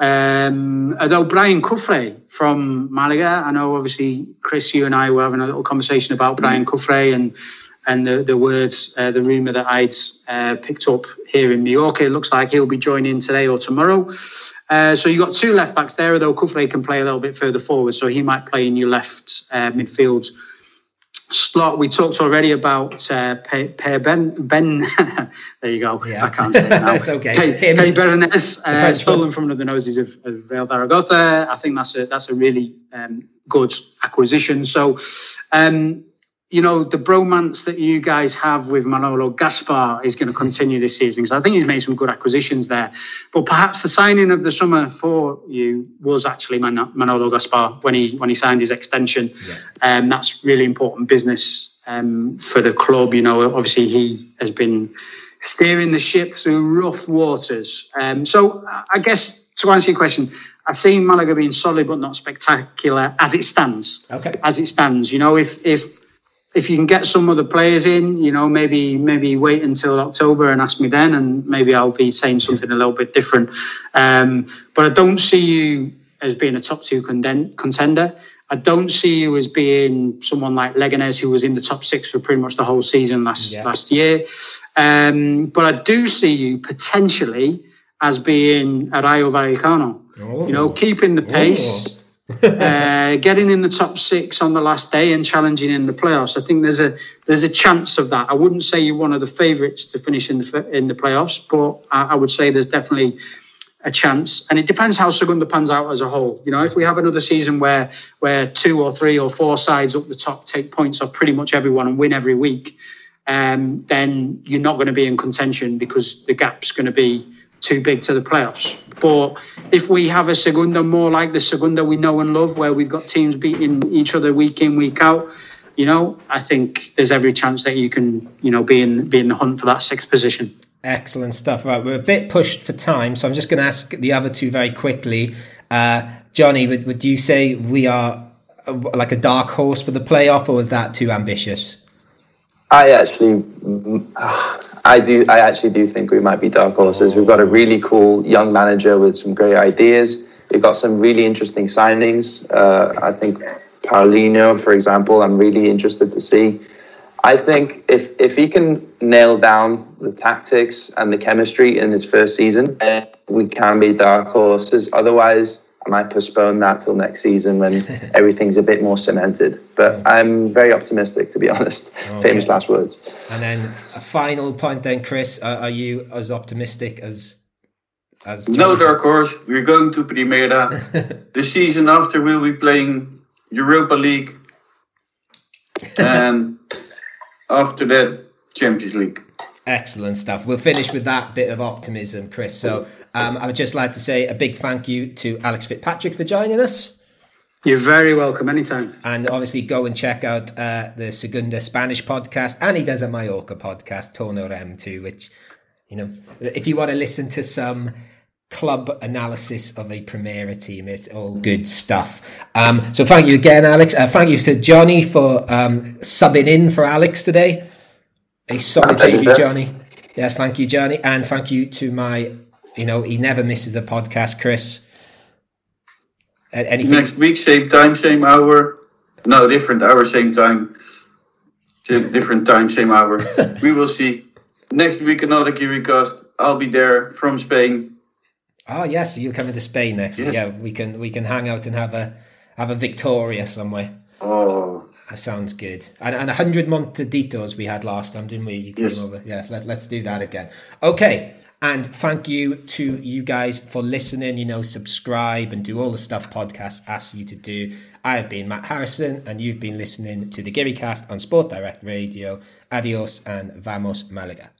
Although Brian Kufre from Malaga, I know obviously, Chris, you and I were having a little conversation about Brian Kufre and the words, the rumour that I'd picked up here in Mallorca. It looks like he'll be joining today or tomorrow. So you've got two left-backs there, although Kufre can play a little bit further forward, so he might play in your left midfield slot, we talked already about Ben. There you go. Yeah. I can't say it now. It's okay. Pei Bernays, stolen from under the noses of Real Zaragoza. I think that's a really good acquisition. So, you know, the bromance that you guys have with Manolo Gaspar is going to continue this season. So I think he's made some good acquisitions there. But perhaps the signing of the summer for you was actually Manolo Gaspar when he signed his extension. Yeah. That's really important business for the club. You know, obviously he has been steering the ship through rough waters. So I guess to answer your question, I've seen Malaga being solid but not spectacular as it stands. Okay. As it stands. You know, if you can get some other players in, you know, maybe wait until October and ask me then, and maybe I'll be saying something a little bit different. But I don't see you as being a top two contender. I don't see you as being someone like Leganes, who was in the top six for pretty much the whole season last year. But I do see you potentially as being a Rayo Vallecano. Oh. You know, keeping the pace. Oh. Getting in the top six on the last day and challenging in the playoffs. I think there's a chance of that. I wouldn't say you're one of the favourites to finish in the playoffs, but I would say there's definitely a chance. And it depends how Segunda pans out as a whole. You know, if we have another season where two or three or four sides up the top take points off pretty much everyone and win every week, then you're not going to be in contention because the gap's going to be too big to the playoffs. But if we have a Segunda more like the Segunda we know and love, where we've got teams beating each other week in, week out, you know, I think there's every chance that you can, you know, be in the hunt for that sixth position. Excellent stuff. Right, we're a bit pushed for time, so I'm just going to ask the other two very quickly. Johnny, would you say we are like a dark horse for the playoff, or is that too ambitious? I actually do think we might be dark horses. We've got a really cool young manager with some great ideas. We've got some really interesting signings. I think Paulinho, for example, I'm really interested to see. I think if he can nail down the tactics and the chemistry in his first season, we can be dark horses. Otherwise, I might postpone that till next season when everything's a bit more cemented. But I'm very optimistic, to be honest. Okay. Famous last words. And then a final point then, Chris, are you as optimistic as Johnny? No, dark horse. We're going to Primera. The season after, we'll be playing Europa League. And after that, Champions League. Excellent stuff. We'll finish with that bit of optimism, Chris. So I would just like to say a big thank you to Alex Fitzpatrick for joining us. You're very welcome, anytime. And obviously go and check out the Segunda Spanish podcast, and he does a Mallorca podcast, Torno Rem too, which, you know, if you want to listen to some club analysis of a Primera team, it's all good stuff. So thank you again, Alex. Thank you to Johnny for subbing in for Alex today. A solid debut, Johnny. Yes, thank you, Johnny. And thank you to my, you know, he never misses a podcast, Chris. Anything? Next week, same time, same hour. No, different hour, same time. Different time, same hour. We will see. Next week, another GiriCast. I'll be there from Spain. Oh, yes, you're coming to Spain next week. Yeah, we can hang out and have a Victoria somewhere. Oh. That sounds good. And 100 Montaditos we had last time, didn't we? You came over. Yes, let's do that again. Okay. And thank you to you guys for listening. You know, subscribe and do all the stuff podcasts ask you to do. I have been Matt Harrison, and you've been listening to the GiriCast on Sport Direct Radio. Adios and vamos, Malaga.